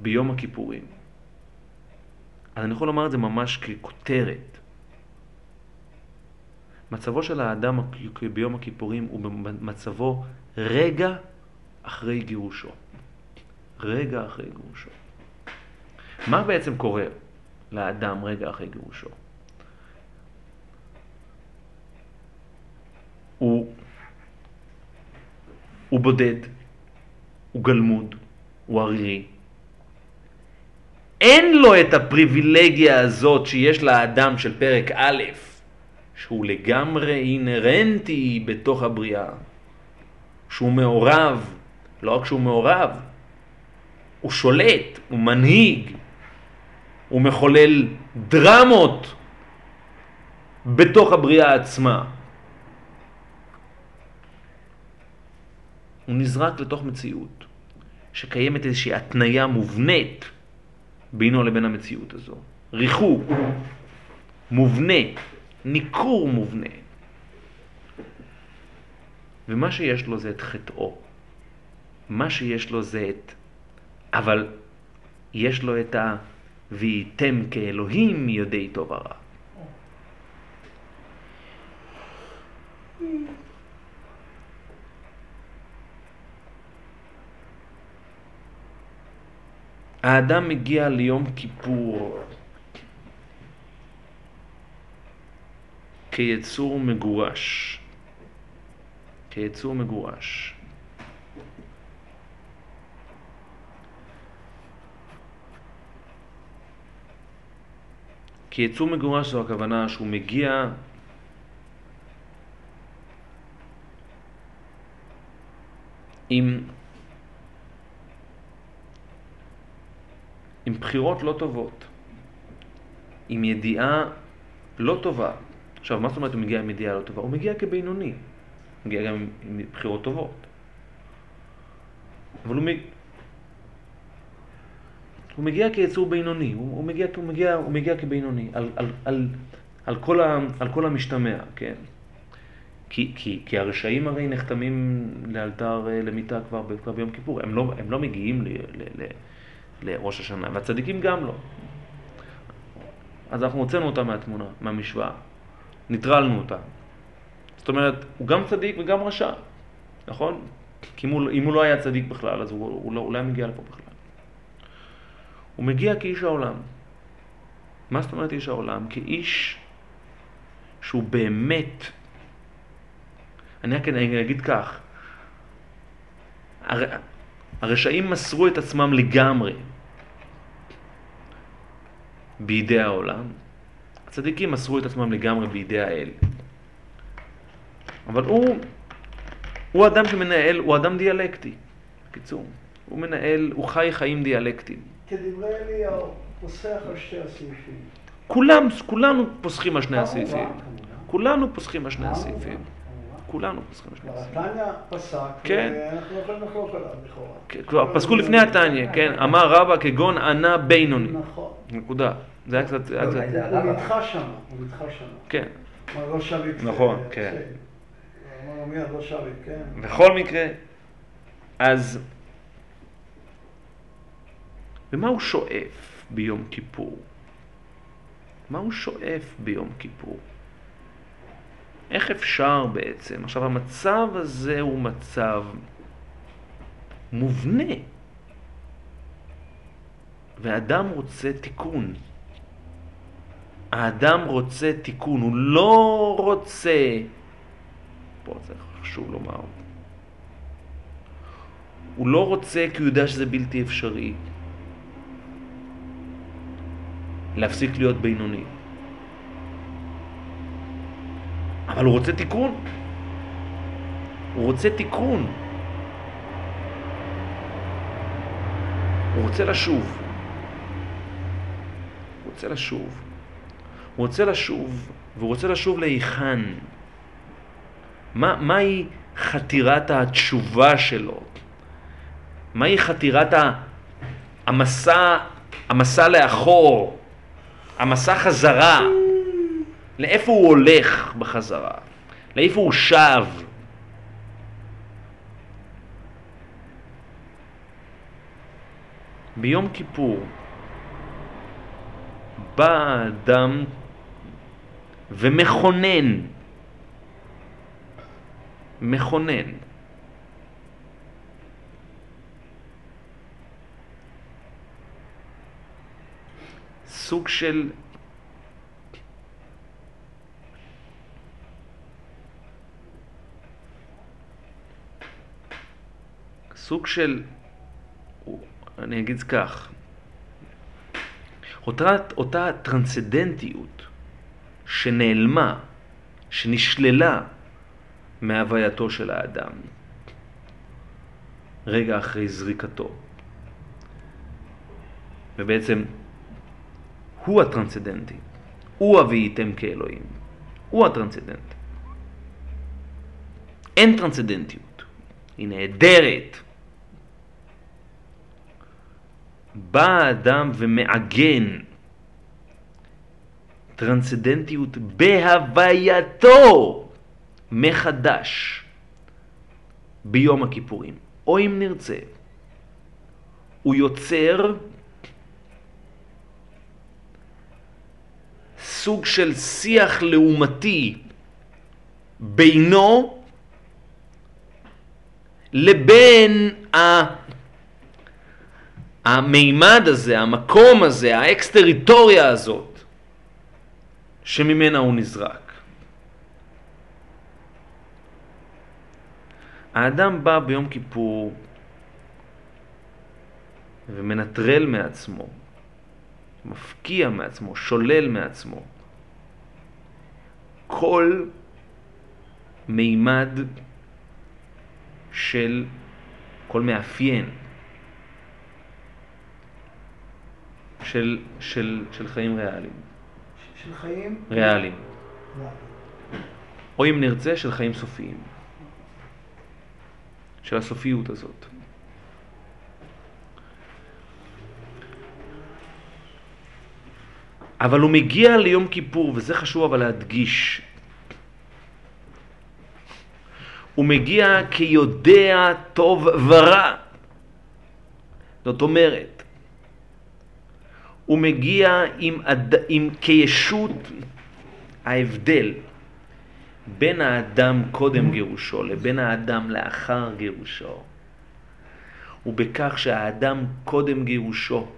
ביום הכיפורים, אז אני יכול לומר את זה ממש ככותרת. מצבו של האדם ביום הכיפורים הוא במצבו רגע אחרי גירושו. רגע אחרי גירושו. מה בעצם קורה לאדם רגע אחרי גירושו? הוא, הוא בודד, הוא גלמוד, הוא ערירי. אין לו את הפריבילגיה הזאת שיש לאדם של פרק א', שהוא לגמרי אינרנטי בתוך הבריאה, שהוא מעורב, לא רק שהוא מעורב, הוא שולט, הוא מנהיג, הוא מחולל דרמות בתוך הבריאה עצמה. הוא נזרק לתוך מציאות שקיימת איזושהי התניה מובנית בינו לבין המציאות הזו. ריחוק מובנה, ניכור מובנה. ומה שיש לו זה את חטאו. מה שיש לו זה את... אבל יש לו את ה... וייתם כאלוהים יודעי טוב ורע. האדם מגיע ליום כיפור כיצור מגורש, כיצור מגורש. כיצור מגורש זו הכוונה שהוא מגיע עם עם בחירות לא טובות, עם ידיעה לא טובה. עכשיו, מה זאת אומרת הוא מגיע עם ידיעה לא טובה? הוא מגיע כבינוני, הוא מגיע גם עם, עם בחירות טובות. אבל הוא, מג... הוא מגיע כיצור בינוני, הוא, הוא, מגיע, הוא, מגיע, הוא מגיע כבינוני, על, על, על, על, כל ה, על כל המשתמע, כן? כי, כי, כי הרשעים הרי נחתמים לאלתר למיטה כבר, כבר ביום כיפור, הם לא, הם לא מגיעים ל... ל, ל לראש השנה, והצדיקים גם לא. אז אנחנו הוצאנו אותה מהתמונה, מהמשוואה. נטרלנו אותה. זאת אומרת, הוא גם צדיק וגם רשע. נכון? כי אם הוא, אם הוא לא היה צדיק בכלל, אז הוא, הוא לא, אולי מגיע לפה בכלל. הוא מגיע כאיש העולם. מה זאת אומרת איש העולם? כאיש שהוא באמת... אני רק אגיד כך. הרי... הרשעים מסרו את עצמם לגמרי בידי העולם. הצדיקים מסרו את עצמם לגמרי בידי האל. אבל הוא, הוא אדם שמנהל, הוא אדם דיאלקטי. בקיצור, הוא מנהל, הוא חי חיים דיאלקטיים. כדברי אליהו, פוסח על שתי הסעיפים. כולם, כולנו פוסחים על שני הסעיפים. כולנו פוסחים על שני הסעיפים. כולנו פוסחים על שני הסעיפים. התניה פסק, ואנחנו יכולים לחלוק עליו לכאורה. כבר פסקו לפני התניה, כן? אמר רבא כגון ענה בינוני. נכון. נקודה. זה היה קצת... הוא נדחה שמה, הוא נדחה שמה. כן. אמר לא שביט. נכון, כן. אמר מיד לא שביט, כן. בכל מקרה, אז... ומה הוא שואף ביום כיפור? מה הוא שואף ביום כיפור? איך אפשר בעצם? עכשיו, המצב הזה הוא מצב מובנה. ואדם רוצה תיקון. האדם רוצה תיקון, הוא לא רוצה, פה צריך חשוב לומר, הוא לא רוצה כי הוא יודע שזה בלתי אפשרי, להפסיק להיות בינוני. אבל הוא רוצה תיקון. הוא רוצה תיקון. הוא רוצה לשוב. הוא רוצה לשוב. הוא רוצה לשוב, והוא רוצה לשוב להיכן. מה, מהי חתירת התשובה שלו? מהי חתירת המסע, המסע לאחור? המסע חזרה, לאיפה הוא הולך בחזרה, לאיפה הוא שב. ביום כיפור בא האדם ומכונן, מכונן. סוג של סוג של אני אגיד כך, אותה, אותה טרנסדנטיות שנעלמה, שנשללה מהווייתו של האדם רגע אחרי זריקתו, ובעצם הוא הטרנסדנטי, הוא הוויתם כאלוהים, הוא הטרנסדנט. אין טרנסדנטיות, היא נהדרת. בא האדם ומעגן טרנסדנטיות בהווייתו מחדש ביום הכיפורים, או אם נרצה, הוא יוצר סוג של שיח לעומתי בינו לבין המימד הזה, המקום הזה, האקס-טריטוריה הזאת שממנה הוא נזרק. האדם בא ביום כיפור ומנטרל מעצמו, מפקיע מעצמו, שולל מעצמו כל מימד של כל מאפיין של של של חיים ריאליים, של חיים ריאליים, או אם נרצה של חיים סופיים, של הסופיות הזאת. אבל הוא מגיע ליום כיפור, וזה חשוב אבל להדגיש. הוא מגיע כיודע טוב ורע. זאת אומרת, הוא מגיע עם, עם כישות ההבדל בין האדם קודם גירושו לבין האדם לאחר גירושו. ובכך שהאדם קודם גירושו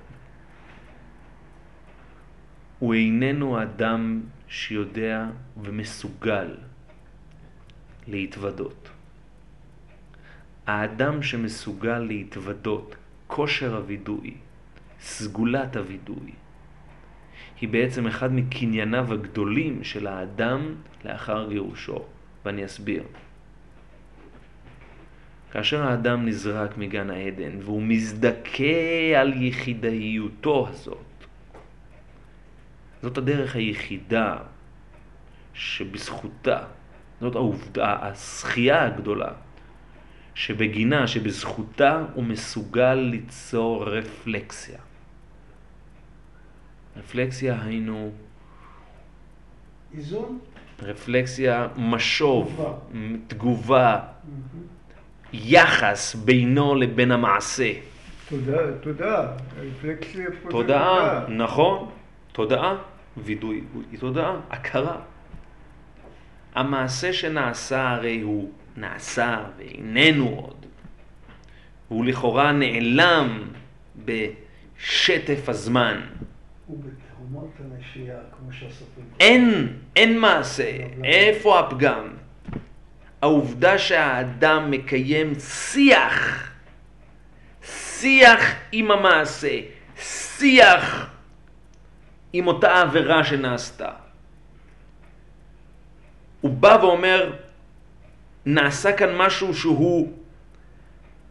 הוא איננו אדם שיודע ומסוגל להתוודות. האדם שמסוגל להתוודות, כושר הוידוי, סגולת הוידוי, היא בעצם אחד מקנייניו הגדולים של האדם לאחר גירושו, ואני אסביר. כאשר האדם נזרק מגן העדן והוא מזדכה על יחידאיותו הזאת, זאת הדרך היחידה שבזכותה, זאת העובדה, השחייה הגדולה, שבגינה, שבזכותה הוא מסוגל ליצור רפלקסיה. רפלקסיה היינו... איזון? רפלקסיה משוב, תגובה, תגובה mm-hmm. יחס בינו לבין המעשה. תודה, תודה. רפלקסיה פה תודה, תודה. נכון, תודעה. וידוי היא תודעה, הכרה. המעשה שנעשה הרי הוא נעשה ואיננו עוד. הוא לכאורה נעלם בשטף הזמן. הוא ללמוד את הנשייה, כמו שהסופרים... אין, אין מעשה. איפה הפגם? העובדה שהאדם מקיים שיח, שיח עם המעשה, שיח עם אותה עבירה שנעשתה. הוא בא ואומר, נעשה כאן משהו שהוא,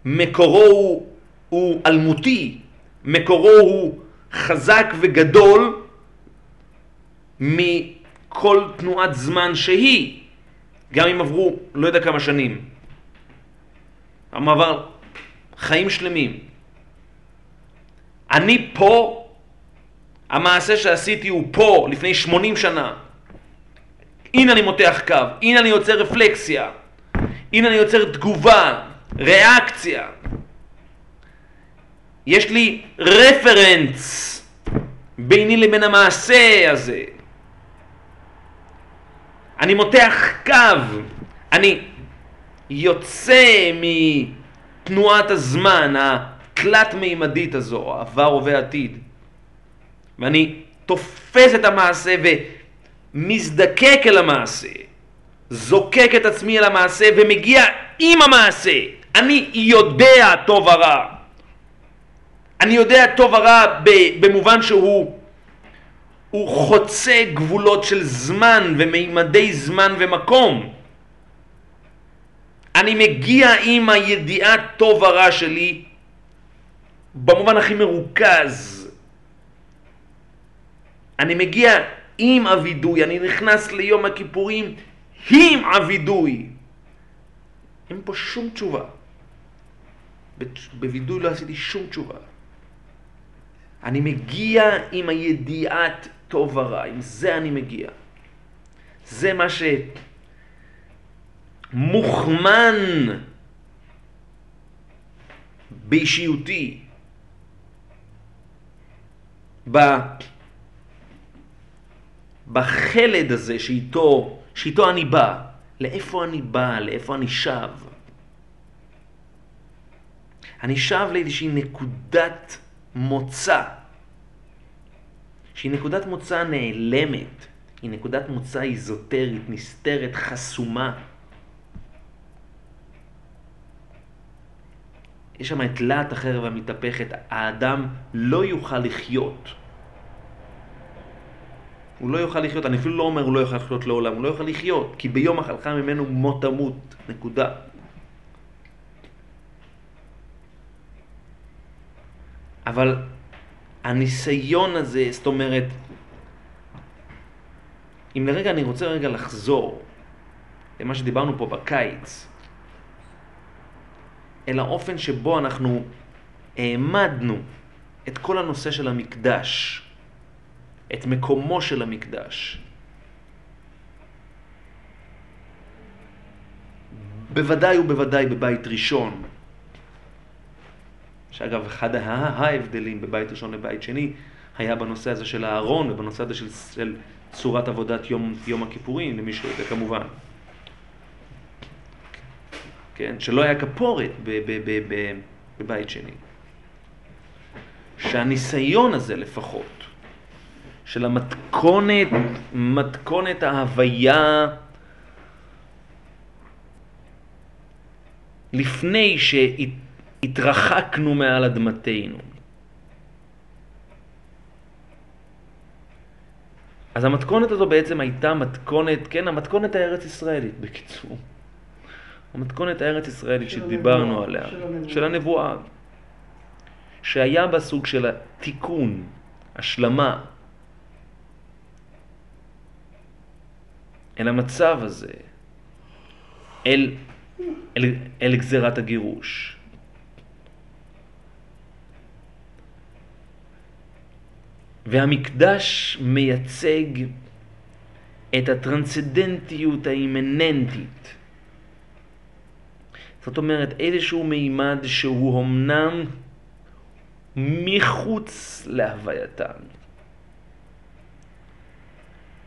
מקורו הוא, הוא אלמותי, מקורו הוא חזק וגדול מכל תנועת זמן שהיא, גם אם עברו לא יודע כמה שנים. המעבר חיים שלמים. אני פה, המעשה שעשיתי הוא פה לפני שמונים שנה. הנה אני מותח קו, הנה אני יוצר רפלקסיה, הנה אני יוצר תגובה, ריאקציה. יש לי רפרנס ביני לבין המעשה הזה. אני מותח קו, אני יוצא מתנועת הזמן, התלת מימדית הזו, העבר הווה עתיד. ואני תופס את המעשה ומזדקק אל המעשה, זוקק את עצמי אל המעשה ומגיע עם המעשה. אני יודע טוב ורע. אני יודע טוב ורע במובן שהוא הוא חוצה גבולות של זמן ומימדי זמן ומקום. אני מגיע עם הידיעה טוב ורע שלי במובן הכי מרוכז. אני מגיע עם הוידוי, אני נכנס ליום הכיפורים עם הוידוי. אין פה שום תשובה. בוידוי לא עשיתי שום תשובה. אני מגיע עם הידיעת טוב ורע, עם זה אני מגיע. זה מה שמוכמן באישיותי, בחלד הזה שאיתו, שאיתו אני בא. לאיפה אני בא, לאיפה אני שב? אני שב לאיזושהי נקודת מוצא, שהיא נקודת מוצא נעלמת, היא נקודת מוצא איזוטרית, נסתרת, חסומה. יש שם את תלת החרב המתהפכת, האדם לא יוכל לחיות. הוא לא יוכל לחיות, אני אפילו לא אומר הוא לא יוכל לחיות לעולם, הוא לא יוכל לחיות, כי ביום אכלך ממנו מות תמות, נקודה. אבל הניסיון הזה, זאת אומרת, אם לרגע אני רוצה רגע לחזור למה שדיברנו פה בקיץ, אל האופן שבו אנחנו העמדנו את כל הנושא של המקדש, את מקומו של המקדש. בוודאי ובוודאי בבית ראשון, שאגב, אחד ההבדלים בבית ראשון לבית שני היה בנושא הזה של הארון ובנושא הזה של, של צורת עבודת יום, יום הכיפורים, למי שיודע כמובן. כן, שלא היה כפורת ב, ב, ב, ב, בבית שני. שהניסיון הזה לפחות, של המתכונת, מתכונת ההוויה, לפני שהיא התרחקנו מעל אדמתנו. אז המתכונת הזו בעצם הייתה מתכונת, כן, המתכונת הארץ ישראלית, בקיצור. המתכונת הארץ ישראלית שדיברנו עליה, של הנבואה, שהיה בסוג של התיקון, השלמה, אל המצב הזה, אל, אל, אל גזירת הגירוש. והמקדש מייצג את הטרנסדנטיות האימננטית. זאת אומרת, איזשהו מימד שהוא אמנם מחוץ להווייתן.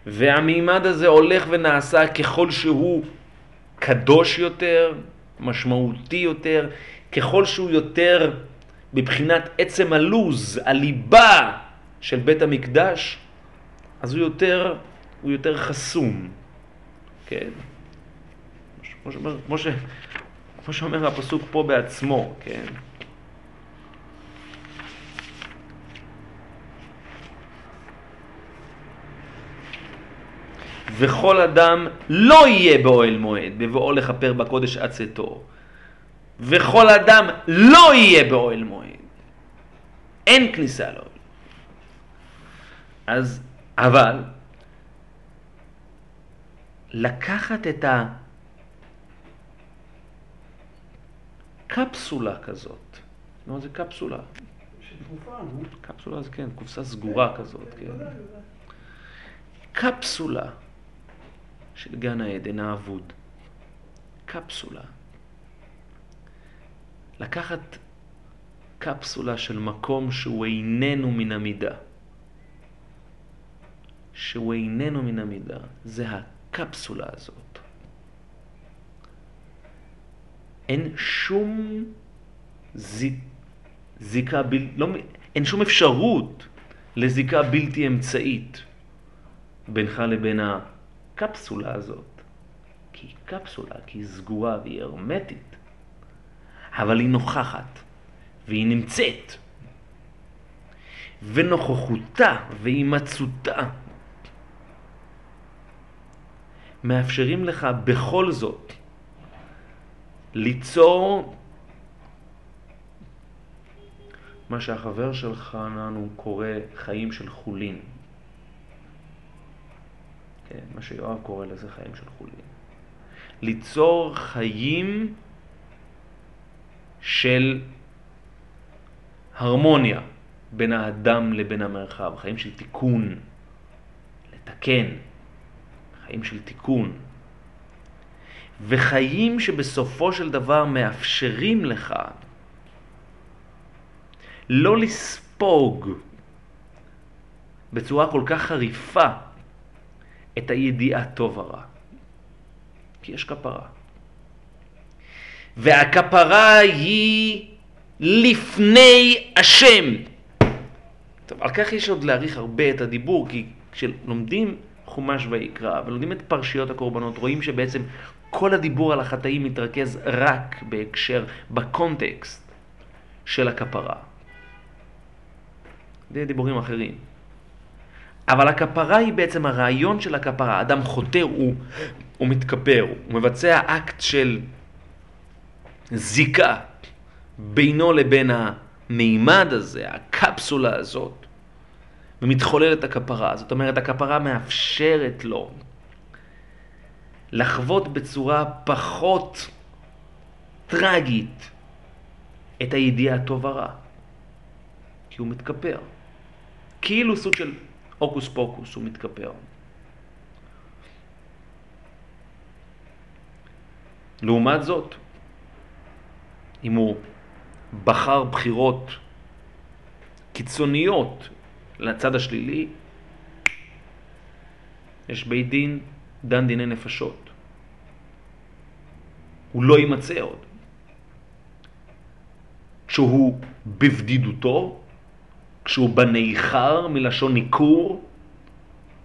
והמימד הזה הולך ונעשה ככל שהוא קדוש יותר, משמעותי יותר, ככל שהוא יותר בבחינת עצם הלוז, הליבה, של בית המקדש אז הוא יותר, הוא יותר חסום, כן? כמו, ש, כמו, ש, כמו שאומר הפסוק פה בעצמו, כן? וכל אדם לא יהיה באוהל מועד, בבואו לכפר בקודש עד צאתו. וכל אדם לא יהיה באוהל מועד. אין כניסה לאוהל. אז, אבל, לקחת את הקפסולה כזאת. לא, זה קפסולה. קפסולה זה כן, קופסה סגורה כזאת, כן. קפסולה. של גן העדן האבוד. קפסולה. לקחת קפסולה של מקום שהוא איננו מן המידה. שהוא איננו מן המידה. זה הקפסולה הזאת. אין שום זיק... זיקה בל... לא... אין שום אפשרות לזיקה בלתי אמצעית בינך לבין ה... קפסולה הזאת, כי היא קפסולה, כי היא סגורה והיא הרמטית, אבל היא נוכחת והיא נמצאת, ונוכחותה והימצאותה מאפשרים לך בכל זאת ליצור מה שהחבר שלך לנו קורא חיים של חולין. מה שיואב קורא לזה חיים של חולין. ליצור חיים של הרמוניה בין האדם לבין המרחב. חיים של תיקון. לתקן. חיים של תיקון. וחיים שבסופו של דבר מאפשרים לך לא לספוג בצורה כל כך חריפה את הידיעה טוב הרע. כי יש כפרה. והכפרה היא לפני השם. טוב, על כך יש עוד להעריך הרבה את הדיבור, כי כשלומדים חומש ויקרא, ולומדים את פרשיות הקורבנות, רואים שבעצם כל הדיבור על החטאים מתרכז רק בהקשר, בקונטקסט של הכפרה. זה דיבורים אחרים. אבל הכפרה היא בעצם הרעיון של הכפרה. אדם חוטא, הוא, הוא מתכפר, הוא מבצע אקט של זיקה בינו לבין המימד הזה, הקפסולה הזאת, ומתחוללת הכפרה. זאת אומרת, הכפרה מאפשרת לו לחוות בצורה פחות טרגית את הידיעה הטוב הרע, כי הוא מתכפר. כאילו סוג של... הוקוס פוקוס, הוא מתכפר. לעומת זאת, אם הוא בחר בחירות קיצוניות לצד השלילי, יש בית דין, דן דיני נפשות. הוא לא יימצא עוד. כשהוא בבדידותו, כשהוא בניחר, מלשון ניקור,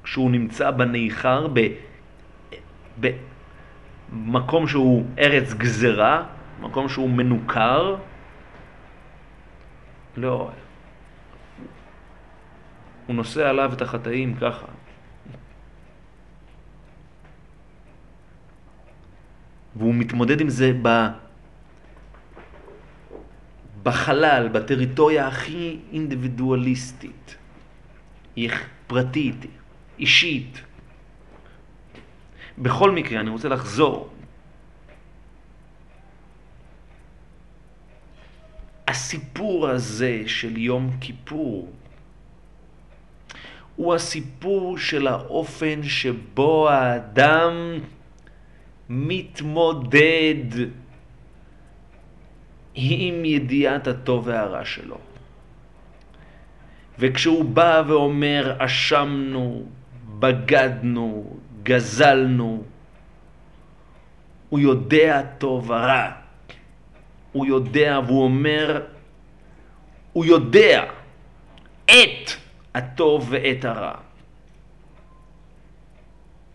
כשהוא נמצא בניחר, במקום שהוא ארץ גזרה, מקום שהוא מנוכר, לא, הוא נושא עליו את החטאים ככה. והוא מתמודד עם זה ב... בחלל, בטריטוריה הכי אינדיבידואליסטית, פרטית, אישית. בכל מקרה, אני רוצה לחזור. הסיפור הזה של יום כיפור, הוא הסיפור של האופן שבו האדם מתמודד היא עם ידיעת הטוב והרע שלו. וכשהוא בא ואומר, אשמנו, בגדנו, גזלנו, הוא יודע טוב הרע. הוא יודע, והוא אומר, הוא יודע את הטוב ואת הרע.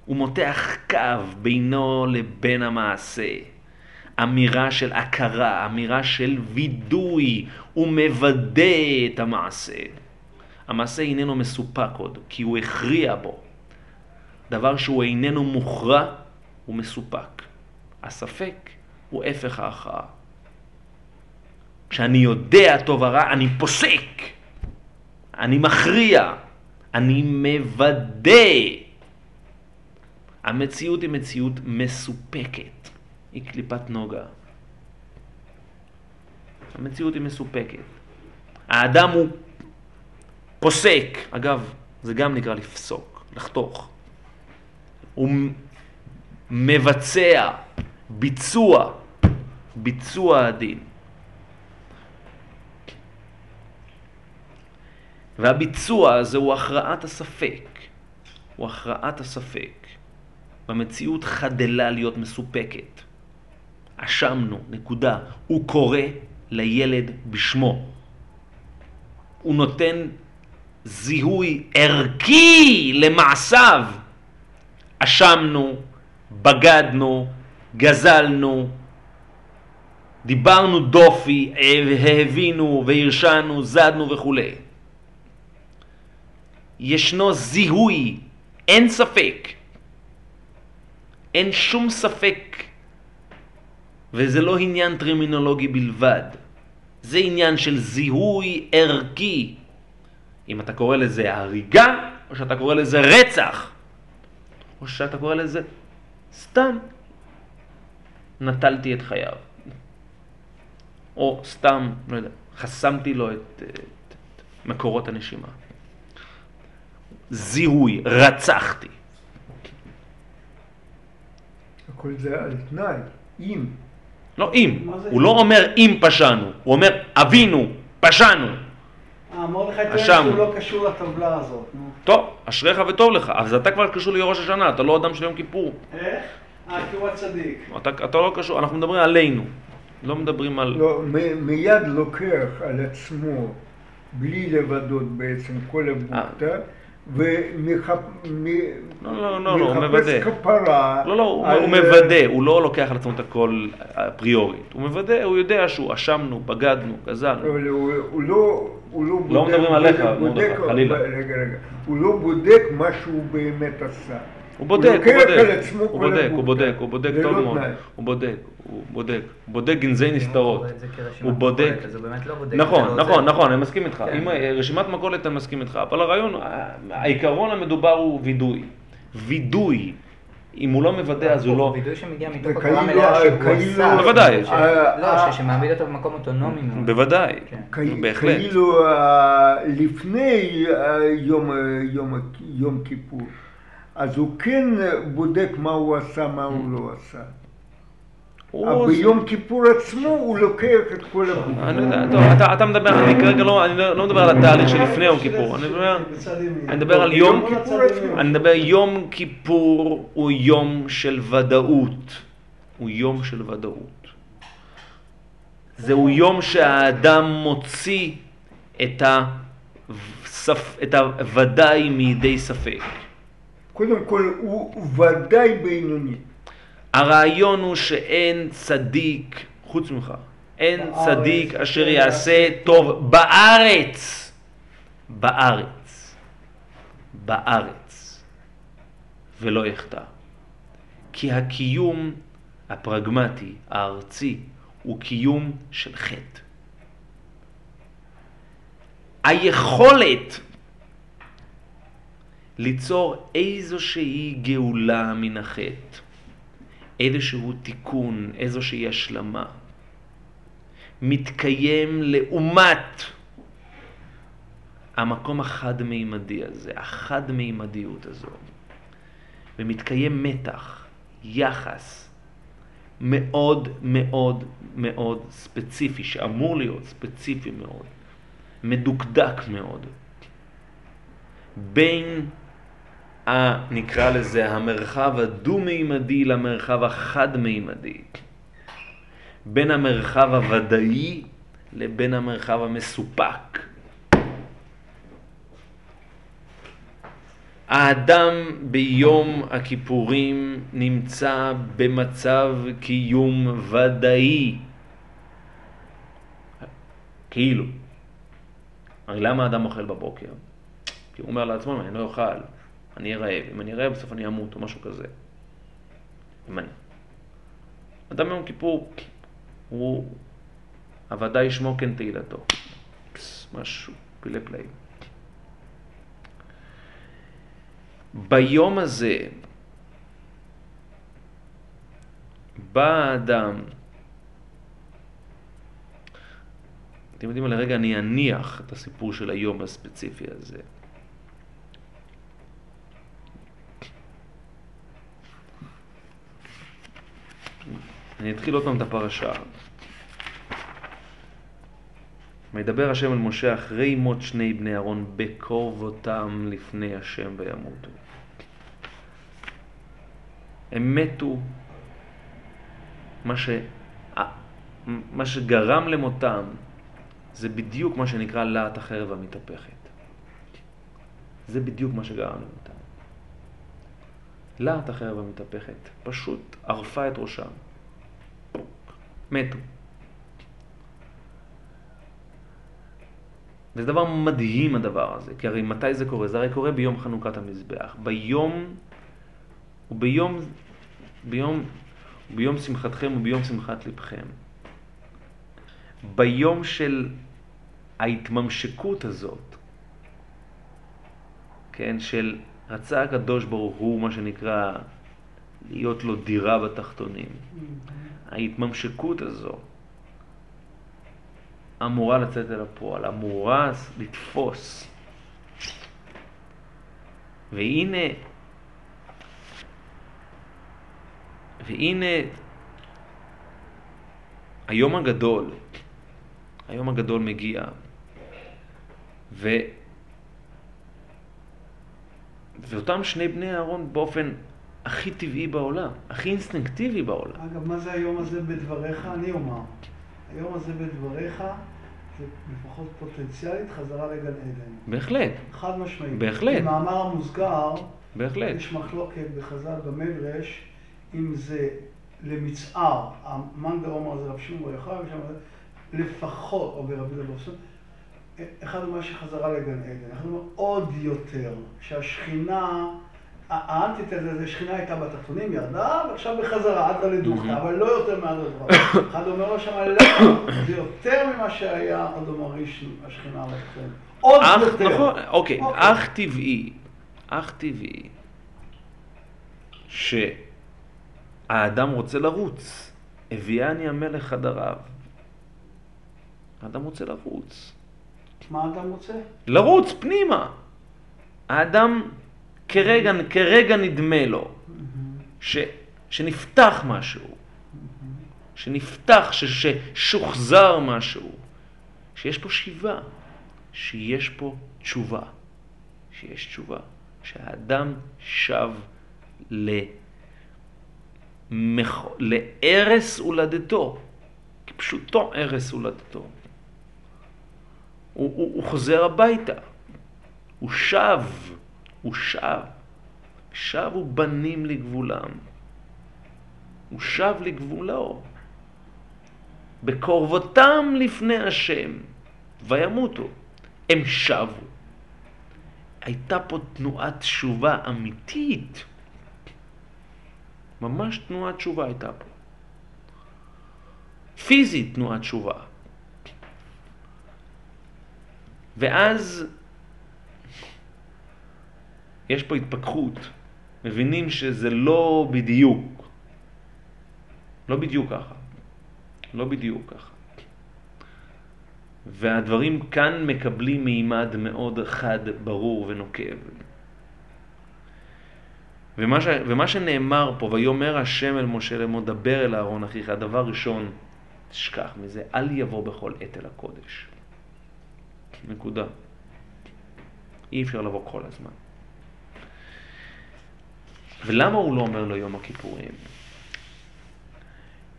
הוא מותח קו בינו לבין המעשה. אמירה של הכרה, אמירה של וידוי, הוא מוודא את המעשה. המעשה איננו מסופק עוד, כי הוא הכריע בו. דבר שהוא איננו מוכרע, הוא מסופק. הספק הוא הפך ההכרעה. כשאני יודע טוב ורע, אני פוסק. אני מכריע. אני מוודא. המציאות היא מציאות מסופקת. היא קליפת נוגה. המציאות היא מסופקת. האדם הוא פוסק. אגב, זה גם נקרא לפסוק, לחתוך. הוא מבצע, ביצוע, ביצוע הדין. והביצוע הזה הוא הכרעת הספק. הוא הכרעת הספק. במציאות חדלה להיות מסופקת. אשמנו, נקודה. הוא קורא לילד בשמו. הוא נותן זיהוי ערכי למעשיו. אשמנו, בגדנו, גזלנו, דיברנו דופי, הבינו והרשענו, זדנו וכו'. ישנו זיהוי, אין ספק. אין שום ספק. וזה לא עניין טרמינולוגי בלבד. זה עניין של זיהוי ערכי. אם אתה קורא לזה הריגה, או שאתה קורא לזה רצח, או שאתה קורא לזה סתם נטלתי את חייו. או סתם, לא יודע, חסמתי לו את, את, את, את מקורות הנשימה. זיהוי, רצחתי. הכל זה על תנאי, אם. לא אם, הוא לא אומר אם פשענו, הוא אומר אבינו, פשענו. אמר לך את זה שהוא לא קשור לטבלה הזאת. טוב, אשריך וטוב לך, אז אתה כבר קשור לראש השנה, אתה לא אדם של יום כיפור. איך? אה, כי הוא הצדיק. אתה לא קשור, אנחנו מדברים עלינו, לא מדברים על... לא, מיד לוקח על עצמו, בלי לבדות בעצם, כל הבוטה. ומחפש כפרה. לא, לא, הוא מוודא, הוא לא לוקח על עצמו את הכל פריורית. הוא מוודא, הוא יודע שהוא אשמנו, בגדנו, גזלנו. לא מדברים עליך, חלילה. רגע, רגע. הוא לא בודק מה שהוא באמת עשה. הוא בודק, הוא בודק. הוא בודק, הוא בודק, הוא בודק טוב מאוד. הוא בודק, הוא בודק. הוא בודק גנזי נסתרות. הוא בודק. נכון, נכון, נכון, אני מסכים איתך. עם רשימת מכולת אני מסכים איתך. אבל הרעיון, העיקרון המדובר הוא וידוי. וידוי. אם הוא לא מוודא אז הוא לא... וידוי שמגיע מתוך הכרה מלאה שהוא עשה. בוודאי. לא, שמעמיד אותו במקום אוטונומי. בוודאי, בהחלט. כאילו לפני יום כיפור. אז הוא כן בודק מה הוא עשה, מה הוא לא עשה. אבל ביום כיפור עצמו הוא לוקח את כל הבוקר. אני יודע, טוב, אתה מדבר, אני כרגע לא מדבר על התהליך שלפני יום כיפור. אני מדבר על יום כיפור עצמו. אני מדבר, יום כיפור הוא יום של ודאות. הוא יום של ודאות. זהו יום שהאדם מוציא את הוודאי מידי ספק. קודם כל, הוא ודאי בינוני. הרעיון הוא שאין צדיק, חוץ ממך, אין צדיק אשר יעשה טוב בארץ. בארץ. בארץ. ולא יחטא. כי הקיום הפרגמטי, הארצי, הוא קיום של חטא. היכולת ליצור איזושהי גאולה מן החטא, איזשהו תיקון, איזושהי השלמה, מתקיים לעומת המקום החד-מימדי הזה, החד-מימדיות הזו, ומתקיים מתח, יחס מאוד מאוד מאוד ספציפי, שאמור להיות ספציפי מאוד, מדוקדק מאוד, בין נקרא לזה המרחב הדו-מימדי למרחב החד-מימדי, בין המרחב הוודאי לבין המרחב המסופק. האדם ביום הכיפורים נמצא במצב קיום ודאי. כאילו. הרי למה האדם אוכל בבוקר? כי הוא אומר לעצמו, אני לא אוכל, אני רעב. אם אני רעב, בסוף אני אמות או משהו כזה. אם אני. אדם יום כיפור, הוא הוודאי שמו כן תהילתו. משהו, פילי פלאים. ביום הזה בא האדם, אתם יודעים, לרגע אני אניח את הסיפור של היום הספציפי הזה. אני אתחיל עוד פעם את הפרשה. מדבר השם אל משה אחרי מות שני בני אהרון בקרבותם לפני השם וימותו. הם מתו, מה, ש... מה שגרם למותם זה בדיוק מה שנקרא להט החרב המתהפכת. זה בדיוק מה שגרם למותם. להט החרב המתהפכת פשוט ערפה את ראשם. מתו. וזה דבר מדהים הדבר הזה, כי הרי מתי זה קורה? זה הרי קורה ביום חנוכת המזבח, ביום וביום ביום, ביום שמחתכם וביום שמחת לבכם. ביום של ההתממשקות הזאת, כן, של רצה הקדוש ברוך הוא, מה שנקרא, להיות לו דירה בתחתונים. ההתממשקות הזו אמורה לצאת אל הפועל, אמורה לתפוס. והנה, והנה, היום הגדול, היום הגדול מגיע, ו... ואותם שני בני אהרון באופן הכי טבעי בעולם, הכי אינסטינקטיבי בעולם. אגב, מה זה היום הזה בדבריך? אני אומר. היום הזה בדבריך, זה לפחות פוטנציאלית חזרה לגן עדן. בהחלט. חד משמעית. בהחלט. במאמר המוזכר, בהחלט. יש מחלוקת בחז"ל במדרש, אם זה למצער, המאן דאומר זה רב שמעון בר יוחאי, לפחות, או ברבי יהודה בר סמואל, אחד אומר שחזרה לגן עדן, אחד אומר עוד יותר, שהשכינה, האנטיתזה הזה, שכינה הייתה בתחתונים, ירדה, ועכשיו בחזרה, עד לדוכתה, אבל לא יותר מעד הדבר. אחד אומר לו שם, לא, זה יותר ממה שהיה, עוד אומר ראשון, השכינה על התחתונים. עוד יותר. נכון, אוקיי, אך טבעי, אך טבעי, שהאדם רוצה לרוץ, הביאני המלך חדריו. האדם רוצה לרוץ. מה האדם רוצה? לרוץ פנימה. האדם... כרגע, כרגע נדמה לו ש, שנפתח משהו, שנפתח, ש, ששוחזר משהו, שיש פה שיבה, שיש פה תשובה, שיש תשובה, שהאדם שב למח... לערש הולדתו, כפשוטו ערש הולדתו. הוא, הוא, הוא חוזר הביתה, הוא שב. הוא שב, שבו בנים לגבולם, הוא שב לגבולו, בקרבותם לפני השם, וימותו, הם שבו. הייתה פה תנועת תשובה אמיתית, ממש תנועת תשובה הייתה פה, פיזית תנועת תשובה. ואז יש פה התפכחות, מבינים שזה לא בדיוק, לא בדיוק ככה, לא בדיוק ככה. והדברים כאן מקבלים מימד מאוד חד, ברור ונוקב. ומה, ש... ומה שנאמר פה, ויאמר השם אל משה לאמור, דבר אל אהרון אחיך, הדבר ראשון, תשכח מזה, אל יבוא בכל עת אל הקודש. נקודה. אי אפשר לבוא כל הזמן. ולמה הוא לא אומר לו יום הכיפורים?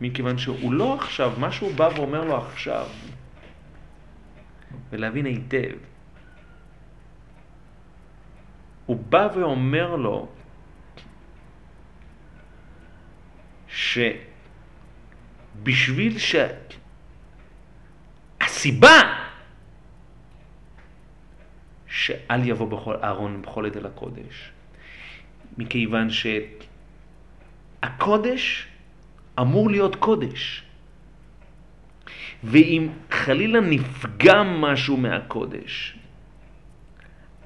מכיוון שהוא לא עכשיו, מה שהוא בא ואומר לו עכשיו, ולהבין היטב, הוא בא ואומר לו שבשביל שהסיבה שאל יבוא בכל אהרון בכל עת אל הקודש, מכיוון שהקודש אמור להיות קודש, ואם חלילה נפגע משהו מהקודש,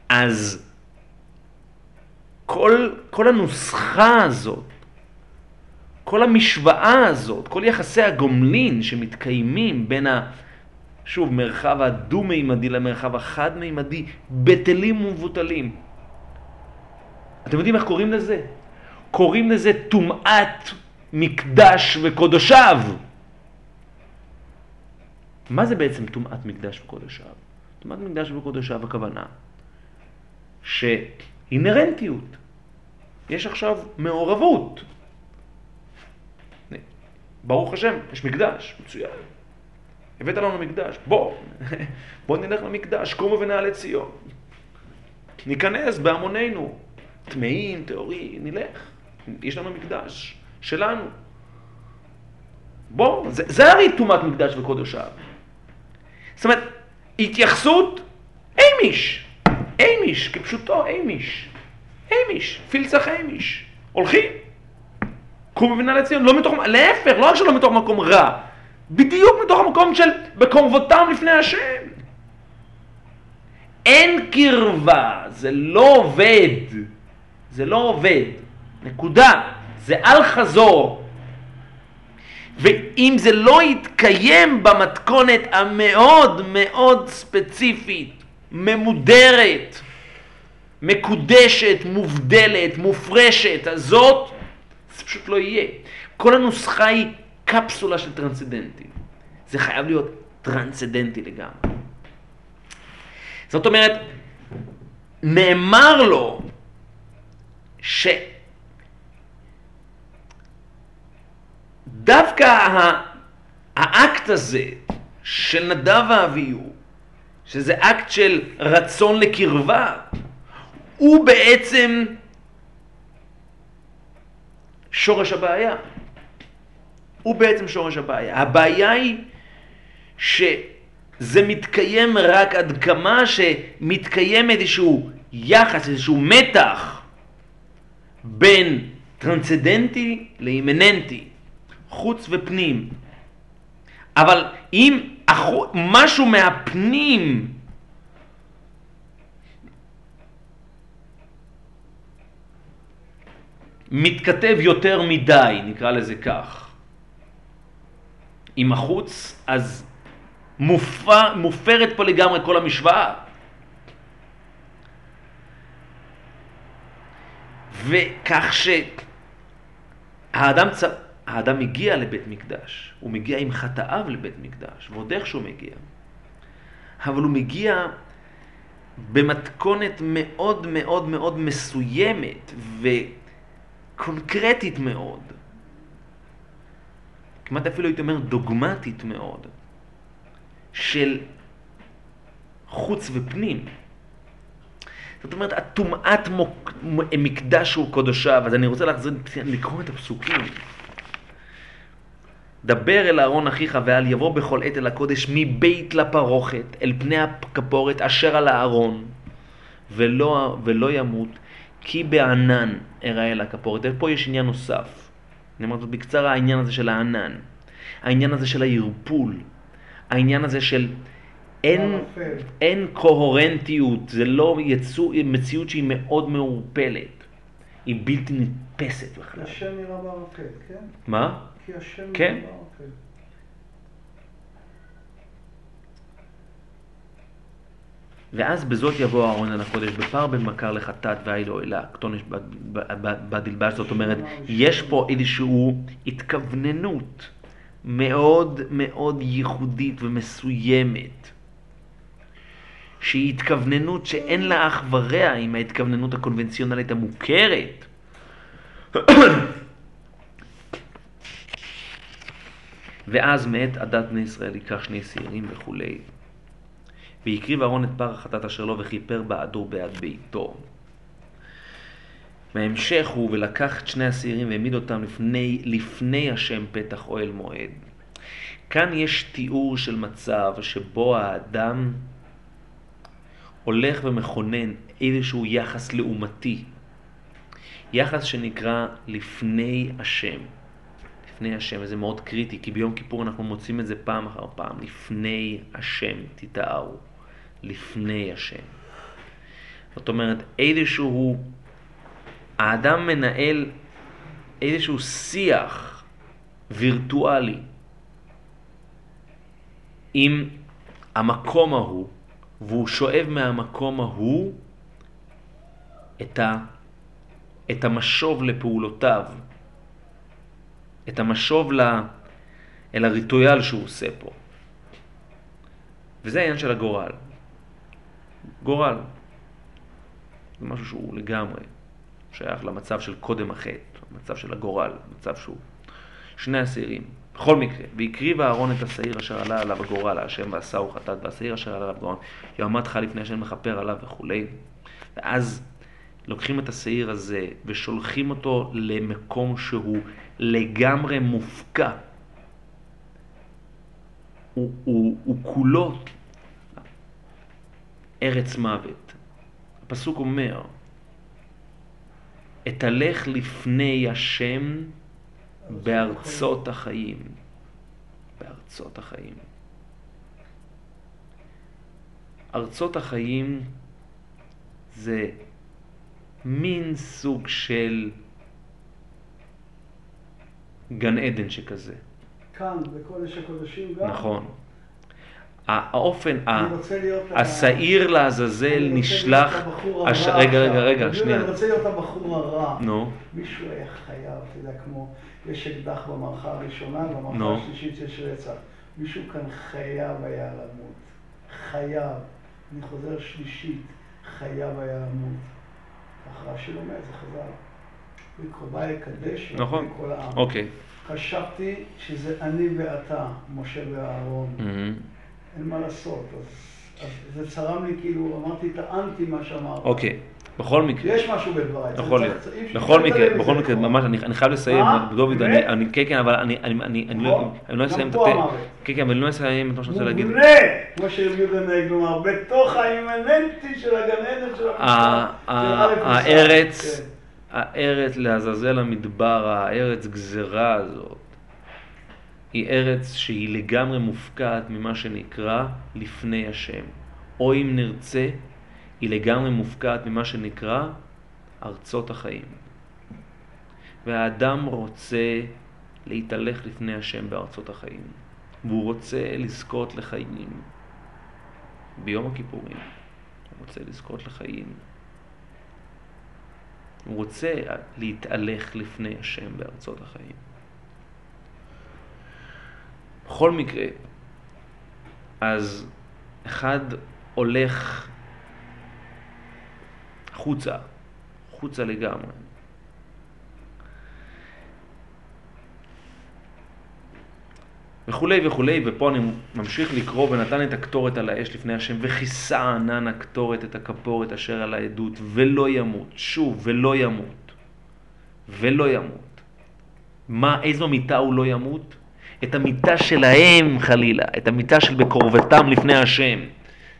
אז כל, כל הנוסחה הזאת, כל המשוואה הזאת, כל יחסי הגומלין שמתקיימים בין ה... שוב, מרחב הדו-מימדי למרחב החד-מימדי, בטלים ומבוטלים. אתם יודעים איך קוראים לזה? קוראים לזה תומעת מקדש וקודשיו. מה זה בעצם תומעת מקדש וקודשיו? תומעת מקדש וקודשיו הכוונה שאינרנטיות. יש עכשיו מעורבות. ברוך השם, יש מקדש, מצוין. הבאת לנו מקדש, בוא, בוא נלך למקדש, קומו ונעלה ציון. ניכנס בהמוננו, תמאים, תיאורי, נלך. יש לנו מקדש, שלנו. בוא, זה, זה הרי תומת מקדש וקודשיו. זאת אומרת, התייחסות, אימיש, אימיש, כפשוטו אימיש, אימיש, פילצח אימיש, הולכים. קומו ונעלה ציון, לא מתוך, להפך, לא רק שלא מתוך מקום רע, בדיוק מתוך המקום של בקרבותם לפני השם. אין קרבה, זה לא עובד. זה לא עובד. נקודה. זה אל חזור. ואם זה לא יתקיים במתכונת המאוד מאוד ספציפית, ממודרת, מקודשת, מובדלת, מופרשת, הזאת, זה פשוט לא יהיה. כל הנוסחה היא קפסולה של טרנסדנטי. זה חייב להיות טרנסדנטי לגמרי. זאת אומרת, נאמר לו ש דווקא האקט הזה של נדב ואביהו, שזה אקט של רצון לקרבה, הוא בעצם שורש הבעיה. הוא בעצם שורש הבעיה. הבעיה היא שזה מתקיים רק עד כמה שמתקיים איזשהו יחס, איזשהו מתח בין טרנסדנטי לאימננטי, חוץ ופנים. אבל אם משהו מהפנים מתכתב יותר מדי, נקרא לזה כך, עם החוץ, אז מופר, מופרת פה לגמרי כל המשוואה. וכך שהאדם צ... האדם הגיע לבית מקדש, הוא מגיע עם חטאיו לבית מקדש, ועוד איך שהוא מגיע. אבל הוא מגיע במתכונת מאוד מאוד מאוד מסוימת וקונקרטית מאוד. כמעט אפילו הייתי אומר דוגמטית מאוד, של חוץ ופנים. זאת אומרת, התומעת מוק... מקדש הוא קודשיו, אז אני רוצה להחזיר, לקרוא את הפסוקים. דבר אל אהרון אחיך ואל יבוא בכל עת אל הקודש מבית לפרוכת, אל פני הכפורת אשר על הארון, ולא, ולא ימות, כי בענן הראה אל הכפורת. ופה יש עניין נוסף. אני אומר זאת בקצרה, העניין הזה של הענן, העניין הזה של הירפול, העניין הזה של אין, אין קוהרנטיות, זה לא יצוא, מציאות שהיא מאוד מעורפלת, היא בלתי נתפסת בכלל. כי השם נראה בערפל, כן? מה? כי השם נראה כן? בערפל. ואז בזאת יבוא אהרון אל הקודש, בפר בן בקר לחטאת והאי לא אלה, כתונש בדלבש. זאת אומרת, יש פה איזושהי התכווננות מאוד מאוד ייחודית ומסוימת, שהיא התכווננות שאין לה אח ורע עם ההתכווננות הקונבנציונלית המוכרת. ואז מאת עדת בני ישראל ייקח שני שעירים וכולי. ויקריב אהרון את פר החטאת אשר לו וכיפר בעדו בעד ביתו. וההמשך הוא, ולקח את שני השעירים והעמיד אותם לפני, לפני השם פתח אוהל מועד. כאן יש תיאור של מצב שבו האדם הולך ומכונן איזשהו יחס לעומתי, יחס שנקרא לפני השם. לפני השם, וזה מאוד קריטי, כי ביום כיפור אנחנו מוצאים את זה פעם אחר פעם. לפני השם תתארו, לפני השם. זאת אומרת, איזשהו, האדם מנהל איזשהו שיח וירטואלי עם המקום ההוא, והוא שואב מהמקום ההוא את, ה, את המשוב לפעולותיו, את המשוב ל, אל הריטואל שהוא עושה פה. וזה העניין של הגורל. גורל. זה משהו שהוא לגמרי שייך למצב של קודם החטא, מצב של הגורל, מצב שהוא שני השעירים. בכל מקרה, והקריב אהרון את השעיר אשר עלה עליו הגורל, השם ועשהו חטאת, והשעיר אשר עלה עליו הגורל, יעמד חל לפני השם מכפר עליו וכולי. ואז לוקחים את השעיר הזה ושולחים אותו למקום שהוא לגמרי מופקע. הוא, הוא, הוא כולו ארץ מוות. הפסוק אומר, את הלך לפני השם בארצות החיים. בארצות החיים. ארצות החיים זה מין סוג של גן עדן שכזה. כאן, בקודש הקודשים גם. נכון. האופן, השעיר לעזאזל נשלח, רגע, רגע, רגע, שנייה. אני רוצה להיות הבחור הרע. נו. מישהו היה חייב, אתה יודע, כמו, יש אקדח במערכה הראשונה, במערכה השלישית יש רצח. מישהו כאן חייב היה למות. חייב. אני חוזר שלישית, חייב היה למות. אחרי שלא מת, זה חזר. וקרובה לקדש לכל העם. אוקיי. חשבתי שזה אני ואתה, משה ואהרון. אין מה לעשות, אז, אז זה צרם לי, כאילו, אמרתי, טענתי מה שאמרת. אוקיי, בכל מקרה. יש משהו בדבריי. נכון, בכל מקרה, בכל מקרה, ממש, אני, אני חייב לסיים, דוד, אני, אני, כן, כן, אבל אני, אני, אני, אני לא, אני לא אסיים את הטל. כן, כן, אבל אני לא אסיים את מה שאני רוצה להגיד. מובנה, כמו שהרגיעו לנהג, כלומר, בתוך האימננטי של הגננת של המשפחה, הארץ, הארץ לעזאזל המדבר, הארץ גזרה הזאת. היא ארץ שהיא לגמרי מופקעת ממה שנקרא לפני השם. או אם נרצה, היא לגמרי מופקעת ממה שנקרא ארצות החיים. והאדם רוצה להתהלך לפני השם בארצות החיים. והוא רוצה לזכות לחיים. ביום הכיפורים הוא רוצה לזכות לחיים. הוא רוצה להתהלך לפני השם בארצות החיים. בכל מקרה, אז אחד הולך חוצה, חוצה לגמרי. וכולי וכולי, ופה אני ממשיך לקרוא, ונתן את הקטורת על האש לפני השם, וכיסה ענן הקטורת את הכפורת אשר על העדות, ולא ימות, שוב, ולא ימות, ולא ימות. מה, איזו מיטה הוא לא ימות? את המיטה שלהם חלילה, את המיטה של בקורבתם לפני השם.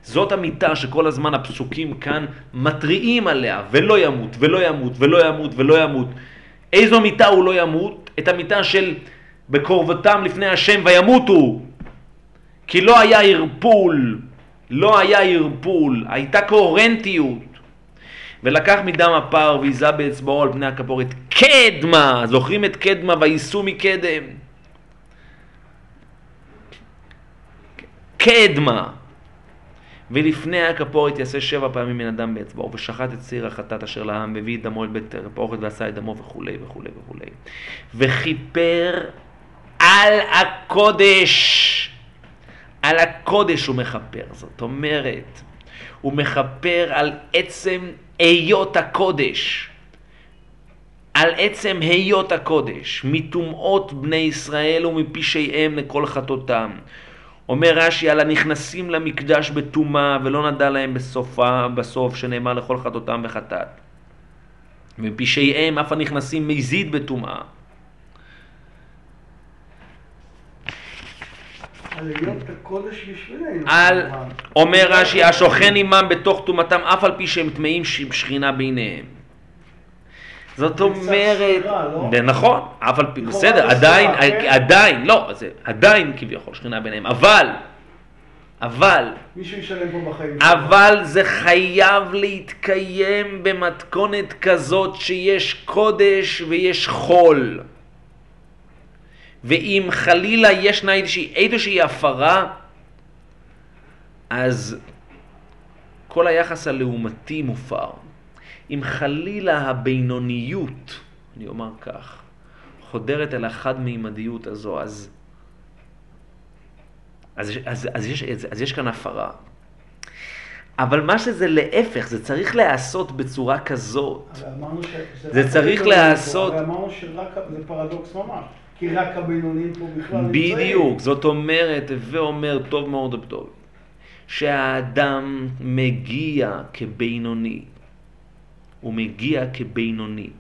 זאת המיטה שכל הזמן הפסוקים כאן מטריעים עליה, ולא ימות, ולא ימות, ולא ימות, ולא ימות. איזו מיטה הוא לא ימות? את המיטה של בקורבתם לפני השם וימותו. כי לא היה הרפול, לא היה הרפול, הייתה קוהרנטיות. ולקח מדם הפר ויזה באצבעו על פני הכפורת קדמה, זוכרים את קדמה וייסו מקדם. קדמה. ולפני הכפורת יעשה שבע פעמים מן אדם באצבעו, ושחט את שעיר החטאת אשר לעם, והביא את דמו אל בית הכפורת ועשה את דמו וכולי וכולי וכולי. וכיפר על הקודש. על הקודש הוא מכפר. זאת אומרת, הוא מכפר על עצם היות הקודש. על עצם היות הקודש, מטומאות בני ישראל ומפשעיהם לכל חטאותם. אומר רש"י, על הנכנסים למקדש בטומאה ולא נדע להם בסופה, בסוף שנאמר לכל חטאותם וחטאת. מפשעיהם אף הנכנסים מזיד בטומאה. על אומר רש"י, השוכן עמם בתוך טומאתם אף על פי שהם טמאים שכינה ביניהם. זאת אומרת, נכון, אף על פי, בסדר, עדיין, עדיין, לא, עדיין כביכול שכינה ביניהם, אבל, אבל, מישהו ישלם פה בחיים. אבל זה חייב להתקיים במתכונת כזאת שיש קודש ויש חול. ואם חלילה ישנה איזושהי הפרה, אז כל היחס הלעומתי מופר. אם חלילה הבינוניות, אני אומר כך, חודרת אל החד מימדיות הזו, אז, אז, אז, אז, יש, אז, אז יש כאן הפרה. אבל מה שזה להפך, זה צריך להיעשות בצורה כזאת. זה צריך להיעשות... אבל אמרנו שזה פרדוקס ממש. כי רק הבינוניים פה בכלל... בדיוק, זאת אומרת, ואומר טוב מאוד וטוב, שהאדם מגיע כבינוני, הוא מגיע כבינוני,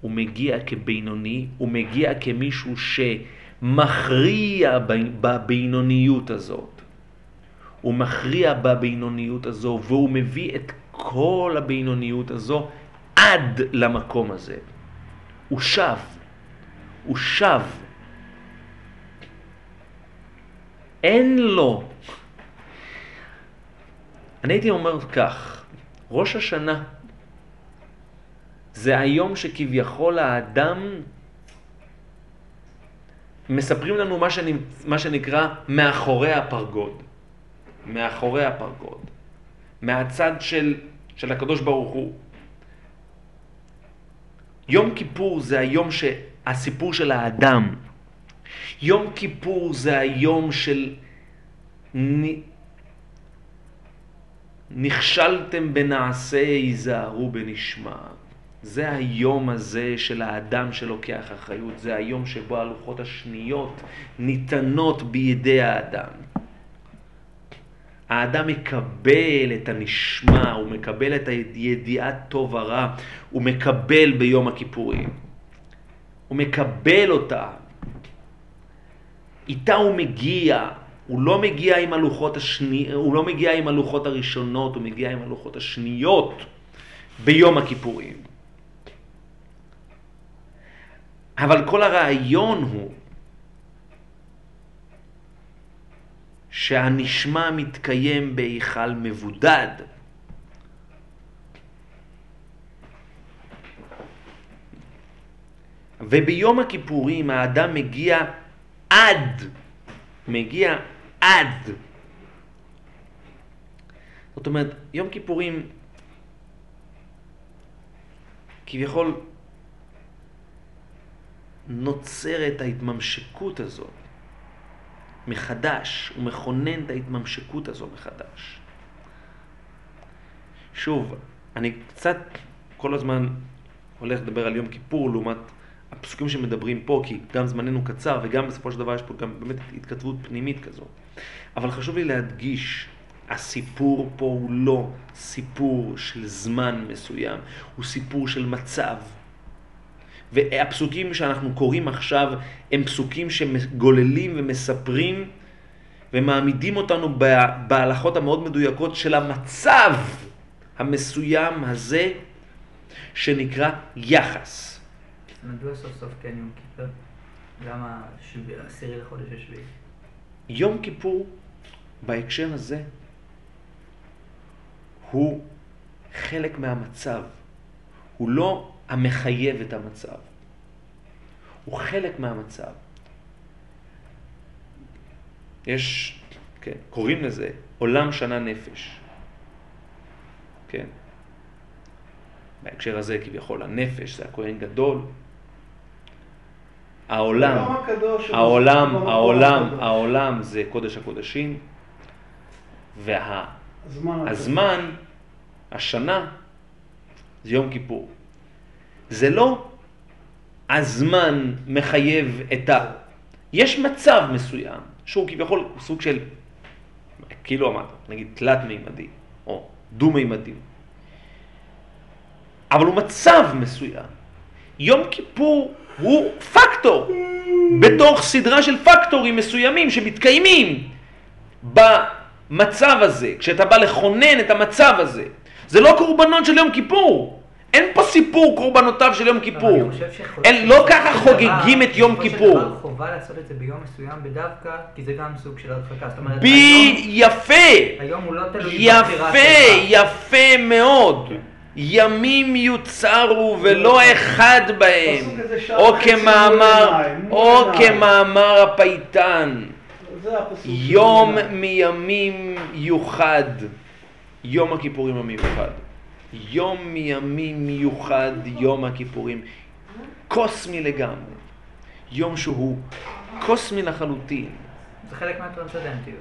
הוא מגיע כבינוני, הוא מגיע כמישהו שמכריע בבינוניות הזאת, הוא מכריע בבינוניות הזו, והוא מביא את כל הבינוניות הזו עד למקום הזה, הוא שב. הוא שב. אין לו. אני הייתי אומר כך, ראש השנה זה היום שכביכול האדם, מספרים לנו מה, שנ... מה שנקרא מאחורי הפרגוד. מאחורי הפרגוד. מהצד של, של הקדוש ברוך הוא. יום כיפור זה היום ש... הסיפור של האדם. יום כיפור זה היום של נ... נכשלתם בנעשה היזהרו בנשמע. זה היום הזה של האדם שלוקח אחריות. זה היום שבו הלוחות השניות ניתנות בידי האדם. האדם מקבל את הנשמע, הוא מקבל את הידיעת טוב ורע, הוא מקבל ביום הכיפורים. הוא מקבל אותה, איתה הוא מגיע, הוא לא מגיע עם הלוחות השני... הוא לא מגיע עם הלוחות הראשונות, הוא מגיע עם הלוחות השניות ביום הכיפורים. אבל כל הרעיון הוא שהנשמע מתקיים בהיכל מבודד. וביום הכיפורים האדם מגיע עד, מגיע עד. זאת אומרת, יום כיפורים, כביכול, נוצרת ההתממשקות הזו מחדש, הוא מכונן את ההתממשקות הזו מחדש. שוב, אני קצת כל הזמן הולך לדבר על יום כיפור לעומת הפסוקים שמדברים פה, כי גם זמננו קצר וגם בסופו של דבר יש פה גם באמת התכתבות פנימית כזאת. אבל חשוב לי להדגיש, הסיפור פה הוא לא סיפור של זמן מסוים, הוא סיפור של מצב. והפסוקים שאנחנו קוראים עכשיו הם פסוקים שגוללים ומספרים ומעמידים אותנו בהלכות המאוד מדויקות של המצב המסוים הזה שנקרא יחס. מדוע סוף סוף כן יום כיפור? למה עשירי לחודש השביעי? יום כיפור בהקשר הזה הוא חלק מהמצב. הוא לא המחייב את המצב. הוא חלק מהמצב. יש, כן, קוראים לזה עולם שנה נפש. כן. בהקשר הזה כביכול הנפש זה הכהן גדול. העולם, העולם, העולם, העולם זה קודש הקודשים, והזמן, השנה, זה יום כיפור. זה לא הזמן מחייב את ה... יש מצב מסוים, שהוא כביכול סוג של, כאילו אמרת, נגיד תלת מימדי, או דו מימדי. אבל הוא מצב מסוים. יום כיפור הוא פקטור, בתוך סדרה של פקטורים מסוימים שמתקיימים במצב הזה, כשאתה בא לכונן את המצב הזה. זה לא קורבנות של יום כיפור. אין פה סיפור קורבנותיו של יום כיפור. אין, לא ככה חוגגים את יום כיפור. אני חושב חובה לעשות את זה ביום מסוים בדווקא, כי זה גם סוג של הדחקה. זאת אומרת, יפה. היום הוא לא תלוי בבחירה שלך. יפה, יפה מאוד. ימים יוצרו ולא אחד בהם, או כמאמר, או כמאמר הפייטן. יום מימים יוחד. יום הכיפורים המיוחד. יום מימים מיוחד, יום הכיפורים. קוסמי לגמרי. יום שהוא קוסמי לחלוטין. זה חלק מהטרנסדנטיות.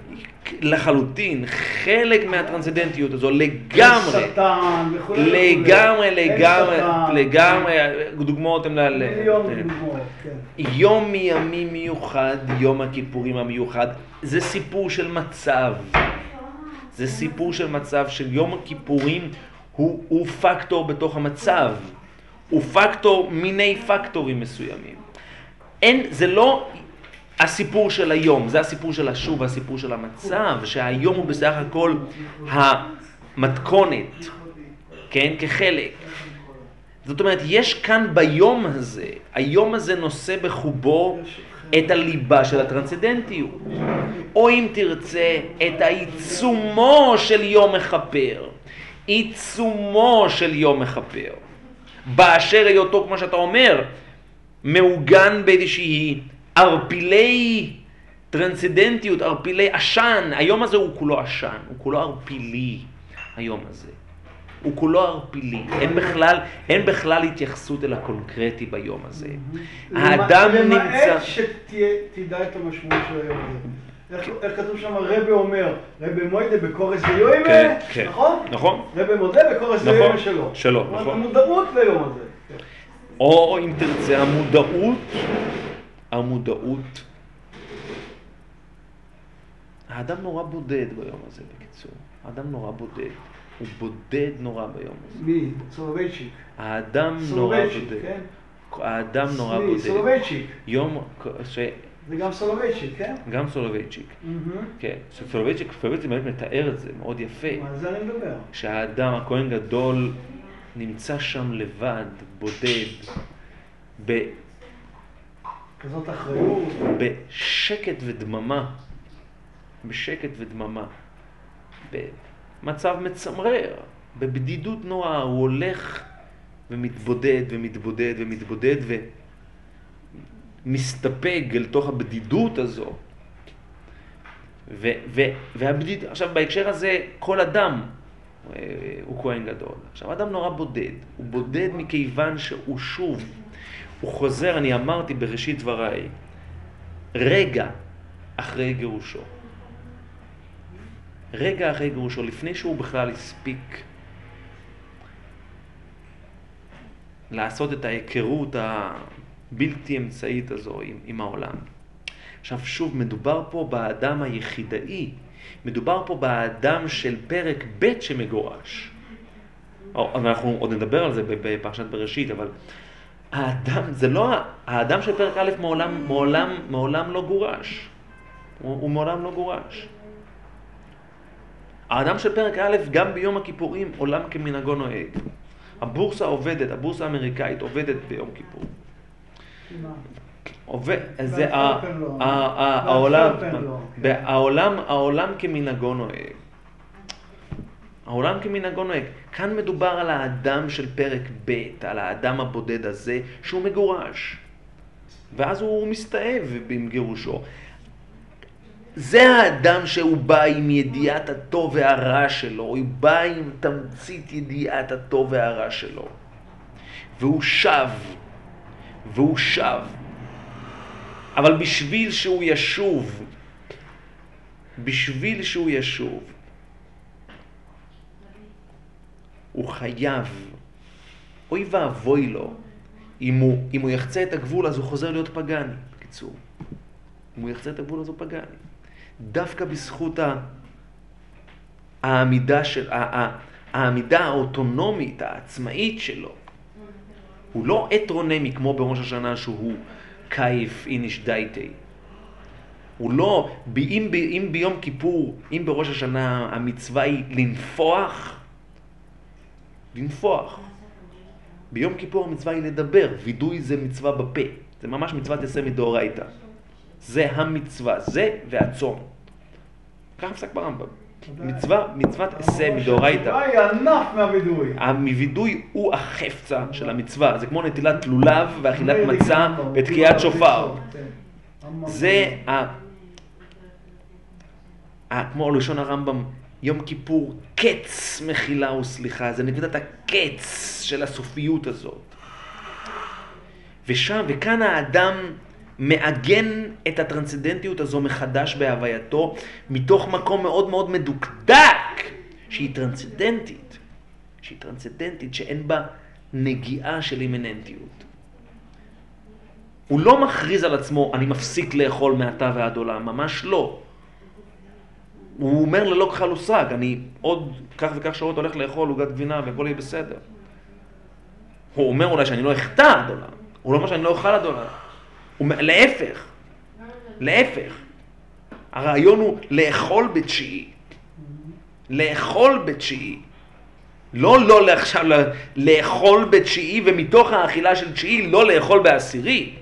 לחלוטין, חלק מהטרנסדנטיות הזו, לגמרי. יש שטן, וכו'. לגמרי, לגמרי, לגמרי. דוגמאות הם ל... מיליון דוגמאות, כן. יום מימים מיוחד, יום הכיפורים המיוחד. זה סיפור של מצב. זה סיפור של מצב של יום הכיפורים. הוא, הוא פקטור בתוך המצב, הוא פקטור מיני פקטורים מסוימים. אין, זה לא הסיפור של היום, זה הסיפור של השוב, הסיפור של המצב, שהיום הוא בסך הכל המתכונת, כן, כחלק. זאת אומרת, יש כאן ביום הזה, היום הזה נושא בחובו את הליבה של הטרנסדנטיות, או אם תרצה, את העיצומו של יום מחפר. עיצומו של יום מחפר, באשר היותו, כמו שאתה אומר, מעוגן באיזושהי ארפילי טרנסדנטיות, ארפילי עשן. היום הזה הוא כולו עשן, הוא כולו ארפילי, היום הזה. הוא כולו ארפילי, אין בכלל, אין בכלל התייחסות אל הקונקרטי ביום הזה. האדם נמצא... למעט שתדע את המשמעות של היום הזה. איך כתוב שם הרבי אומר, רבי מודה בקורס ליום, נכון? נכון. רבי מודה בקורס ליום שלו. שלו, נכון. המודעות ליום הזה. או אם תרצה, המודעות, המודעות. האדם נורא בודד ביום הזה, בקיצור. האדם נורא בודד. הוא בודד נורא ביום הזה. מי? סולובייצ'יק. האדם נורא בודד. האדם נורא בודד. סולובייצ'יק. יום ש... זה גם סולובייצ'יק, כן? גם סולובייצ'יק, כן. סולובייצ'יק, סולובייצ'יק באמת מתאר את זה, מאוד יפה. מה זה אני מדבר? שהאדם, הכהן גדול, נמצא שם לבד, בודד, ב... כזאת אחריות. בשקט ודממה, בשקט ודממה, במצב מצמרר, בבדידות נוראה, הוא הולך ומתבודד ומתבודד ומתבודד ו... מסתפק אל תוך הבדידות הזו. ו, ו, והבדיד, עכשיו בהקשר הזה, כל אדם הוא כהן גדול. עכשיו, אדם נורא בודד. הוא בודד מכיוון שהוא שוב, הוא חוזר, אני אמרתי בראשית דבריי, רגע אחרי גירושו. רגע אחרי גירושו, לפני שהוא בכלל הספיק לעשות את ההיכרות ה... בלתי אמצעית הזו עם, עם העולם. עכשיו שוב, מדובר פה באדם היחידאי, מדובר פה באדם של פרק ב' שמגורש. אנחנו עוד נדבר על זה בפרשת בראשית, אבל האדם, זה לא, האדם של פרק א' מעולם, מעולם, מעולם לא גורש. הוא, הוא מעולם לא גורש. האדם של פרק א' גם ביום הכיפורים עולם כמנהגו נוהג. הבורסה עובדת, הבורסה האמריקאית עובדת ביום כיפור. עובד, זה העולם, העולם, העולם כמנהגו נוהג. העולם כמנהגו נוהג. כאן מדובר על האדם של פרק ב', על האדם הבודד הזה שהוא מגורש. ואז הוא מסתאב עם גירושו. זה האדם שהוא בא עם ידיעת הטוב והרע שלו, הוא בא עם תמצית ידיעת הטוב והרע שלו. והוא שב. והוא שב. אבל בשביל שהוא ישוב, בשביל שהוא ישוב, הוא חייב, אוי ואבוי לו, אם הוא, אם הוא יחצה את הגבול אז הוא חוזר להיות פגני, בקיצור. אם הוא יחצה את הגבול אז הוא פגני. דווקא בזכות העמידה של, העמידה האוטונומית, העצמאית שלו, הוא לא אטרונמי כמו בראש השנה שהוא קייף איניש דייטי. הוא לא, אם, אם ביום כיפור, אם בראש השנה המצווה היא לנפוח, לנפוח. ביום כיפור המצווה היא לדבר, וידוי זה מצווה בפה. זה ממש מצוות עשה מדאורייתא. זה המצווה, זה והצום. כך הפסק ברמב"ם. מצווה, מצוות עשה מדאורייתא. המצווה היא ענף מהוידוי. הוידוי הוא החפצה של המצווה. זה כמו נטילת לולב ואכילת מצה ותקיעת שופר. זה כמו לשון הרמב"ם, יום כיפור, קץ מחילה וסליחה, זה נקודת הקץ של הסופיות הזאת. ושם, וכאן האדם מעגן את הטרנסדנטיות הזו מחדש בהווייתו, מתוך מקום מאוד מאוד מדוקדק, שהיא טרנסדנטית, שהיא טרנסדנטית, שאין בה נגיעה של אימננטיות. הוא לא מכריז על עצמו, אני מפסיק לאכול מעתה ועד עולם, ממש לא. הוא אומר ללא כחל וסרק, אני עוד כך וכך שעות הולך לאכול עוגת גבינה והכל יהיה בסדר. הוא אומר אולי שאני לא אחטא עד עולם, הוא לא אומר שאני לא אוכל עד עולם. הוא... להפך, להפך. הרעיון הוא לאכול בתשיעי, לאכול בתשיעי. לא לא עכשיו לאכול בתשיעי ומתוך האכילה של תשיעי לא לאכול בעשירי.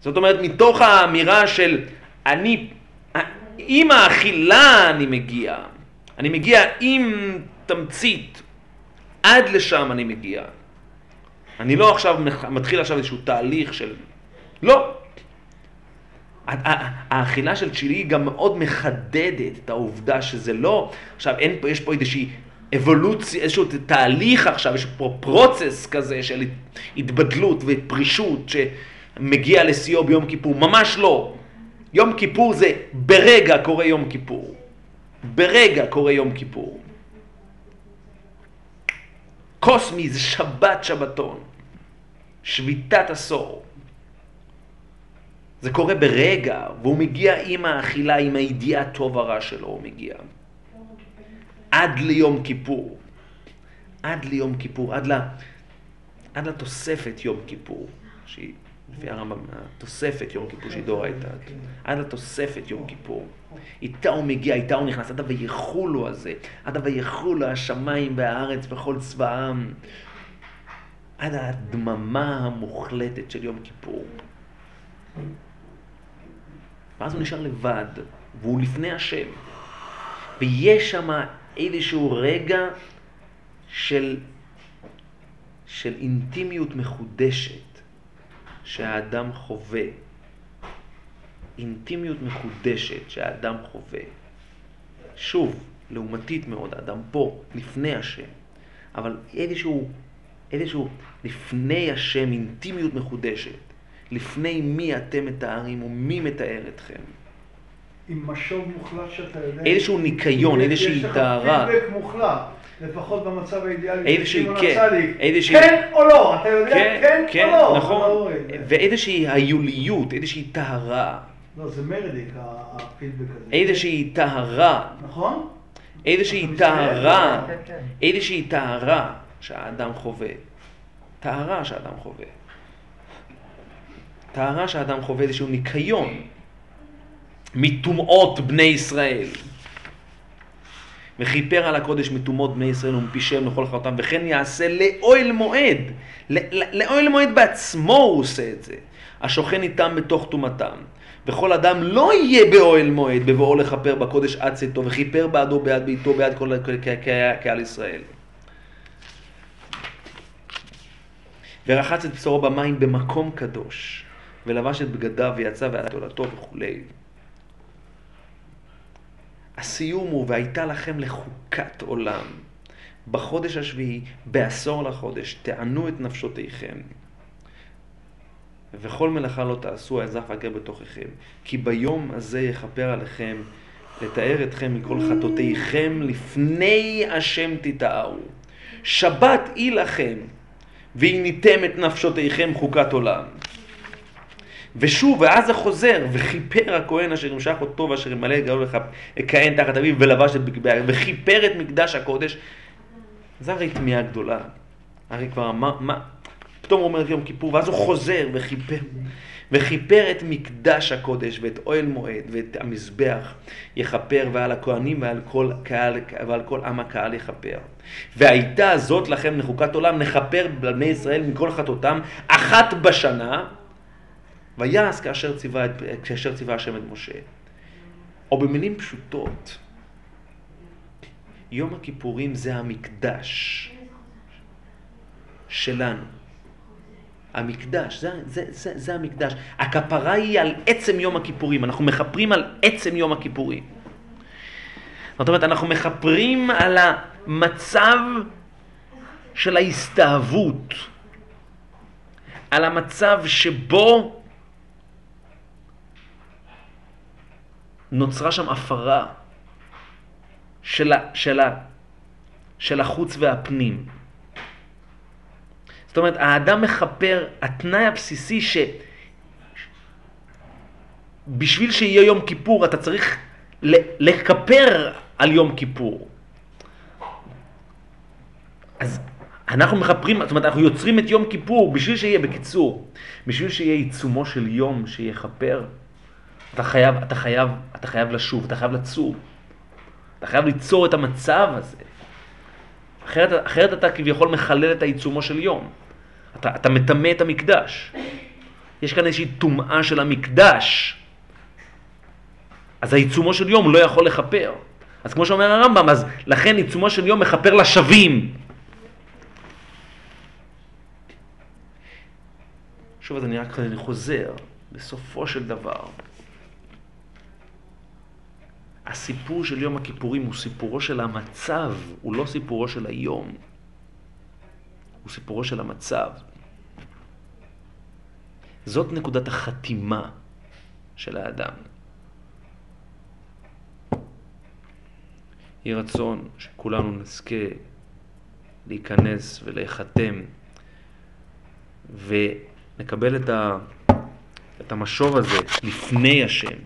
זאת אומרת מתוך האמירה של אני... עם האכילה אני מגיע, אני מגיע עם תמצית, עד לשם אני מגיע. אני לא עכשיו מתחיל עכשיו איזשהו תהליך של... לא. האכילה של צ'ילי גם מאוד מחדדת את העובדה שזה לא. עכשיו אין פה, יש פה איזושהי אבולוציה, איזשהו תהליך עכשיו, יש פה פרוצס כזה של התבדלות ופרישות שמגיע לסיום ביום כיפור, ממש לא. יום כיפור זה ברגע קורה יום כיפור. ברגע קורה יום כיפור. קוסמי זה שבת שבתון. שביטת עשור. זה קורה ברגע, והוא מגיע עם האכילה, עם הידיעה טוב הרע שלו, הוא מגיע. עד ליום כיפור. עד ליום כיפור, עד, לה, עד לתוספת יום כיפור. שהיא... לפי הרמב"ם, התוספת יום כיפור שהיא דאורייתא, עד התוספת יום כיפור. איתה הוא מגיע, איתה הוא נכנס, עד ויחולו הזה, עד ויחולו השמיים והארץ וכל צבאם, עד הדממה המוחלטת של יום כיפור. ואז הוא נשאר לבד, והוא לפני השם, ויש שם איזשהו רגע של, של אינטימיות מחודשת. שהאדם חווה, אינטימיות מחודשת שהאדם חווה. שוב, לעומתית מאוד, האדם פה, לפני השם, אבל איזשהו, איזשהו לפני השם, אינטימיות מחודשת, לפני מי אתם מתארים ומי מתאר אתכם. עם משוב מוחלט שאתה יודע. איזשהו ניקיון, איזושהי טהרה. יש לך פידבק מוחלט. לפחות במצב האידיאלי, איזושהי כן או לא, אתה יודע כן או לא, נכון, ואיזושהי היוליות, איזושהי טהרה. לא, זה מרדיק הפידבק הזה. איזושהי טהרה. נכון? איזושהי טהרה, איזושהי טהרה שהאדם חווה. טהרה שהאדם חווה. טהרה שהאדם חווה איזשהו ניקיון מטומאות בני ישראל. וכיפר על הקודש מטומאות בני ישראל ומפישם לכל חטאתם, וכן יעשה לאוהל מועד. לאוהל מועד בעצמו הוא עושה את זה. השוכן איתם בתוך טומאתם. וכל אדם לא יהיה באוהל מועד בבואו לכפר בקודש עד צאתו, וכיפר בעדו בעד ביתו בעד כל קהל ישראל. ורחץ את בשרו במים במקום קדוש, ולבש את בגדיו ויצא ועל תולדתו וכולי. הסיום הוא, והייתה לכם לחוקת עולם, בחודש השביעי, בעשור לחודש, תענו את נפשותיכם. וכל מלאכה לא תעשו, האזף הגר בתוככם, כי ביום הזה יכפר עליכם, לתאר אתכם מכל חטאותיכם, לפני השם תתארו. שבת היא לכם, והניתם את נפשותיכם חוקת עולם. ושוב, ואז זה חוזר, וכיפר הכהן אשר ימשך אותו ואשר ימלא את גלו לכהן תחת אביו ולבש את בגדיו, וכיפר את מקדש הקודש. זו הרי תמיהה גדולה. הרי כבר, מה, מה? פתאום הוא אומר את יום כיפור, ואז הוא חוזר וכיפר, וכיפר את מקדש הקודש ואת אוהל מועד ואת המזבח יכפר, ועל הכהנים ועל כל קהל, ועל כל עם הקהל יכפר. והייתה זאת לכם נחוקת עולם, נכפר בני ישראל מכל חטאותם אחת בשנה, ויעש כאשר ציווה, כאשר ציווה השם את משה. או במילים פשוטות, יום הכיפורים זה המקדש שלנו. המקדש, זה, זה, זה, זה המקדש. הכפרה היא על עצם יום הכיפורים. אנחנו מחפרים על עצם יום הכיפורים. זאת אומרת, אנחנו מחפרים על המצב של ההסתאבות, על המצב שבו נוצרה שם הפרה של, של, של החוץ והפנים. זאת אומרת, האדם מחפר, התנאי הבסיסי ש... בשביל שיהיה יום כיפור, אתה צריך לכפר על יום כיפור. אז אנחנו מחפרים, זאת אומרת, אנחנו יוצרים את יום כיפור, בשביל שיהיה בקיצור, בשביל שיהיה עיצומו של יום שיחפר, אתה חייב, אתה חייב, אתה חייב לשוב, אתה חייב לצום. אתה חייב ליצור את המצב הזה. אחרת, אחרת אתה כביכול מחלל את העיצומו של יום. אתה, אתה מטמא את המקדש. יש כאן איזושהי טומאה של המקדש. אז העיצומו של יום לא יכול לחפר. אז כמו שאומר הרמב"ם, אז לכן עיצומו של יום מחפר לשבים. שוב, אז אני רק אני חוזר. בסופו של דבר, הסיפור של יום הכיפורים הוא סיפורו של המצב, הוא לא סיפורו של היום. הוא סיפורו של המצב. זאת נקודת החתימה של האדם. יהי רצון שכולנו נזכה להיכנס ולהיחתם ונקבל את ה... את המשוב הזה לפני השם,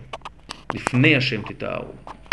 לפני השם תתארו.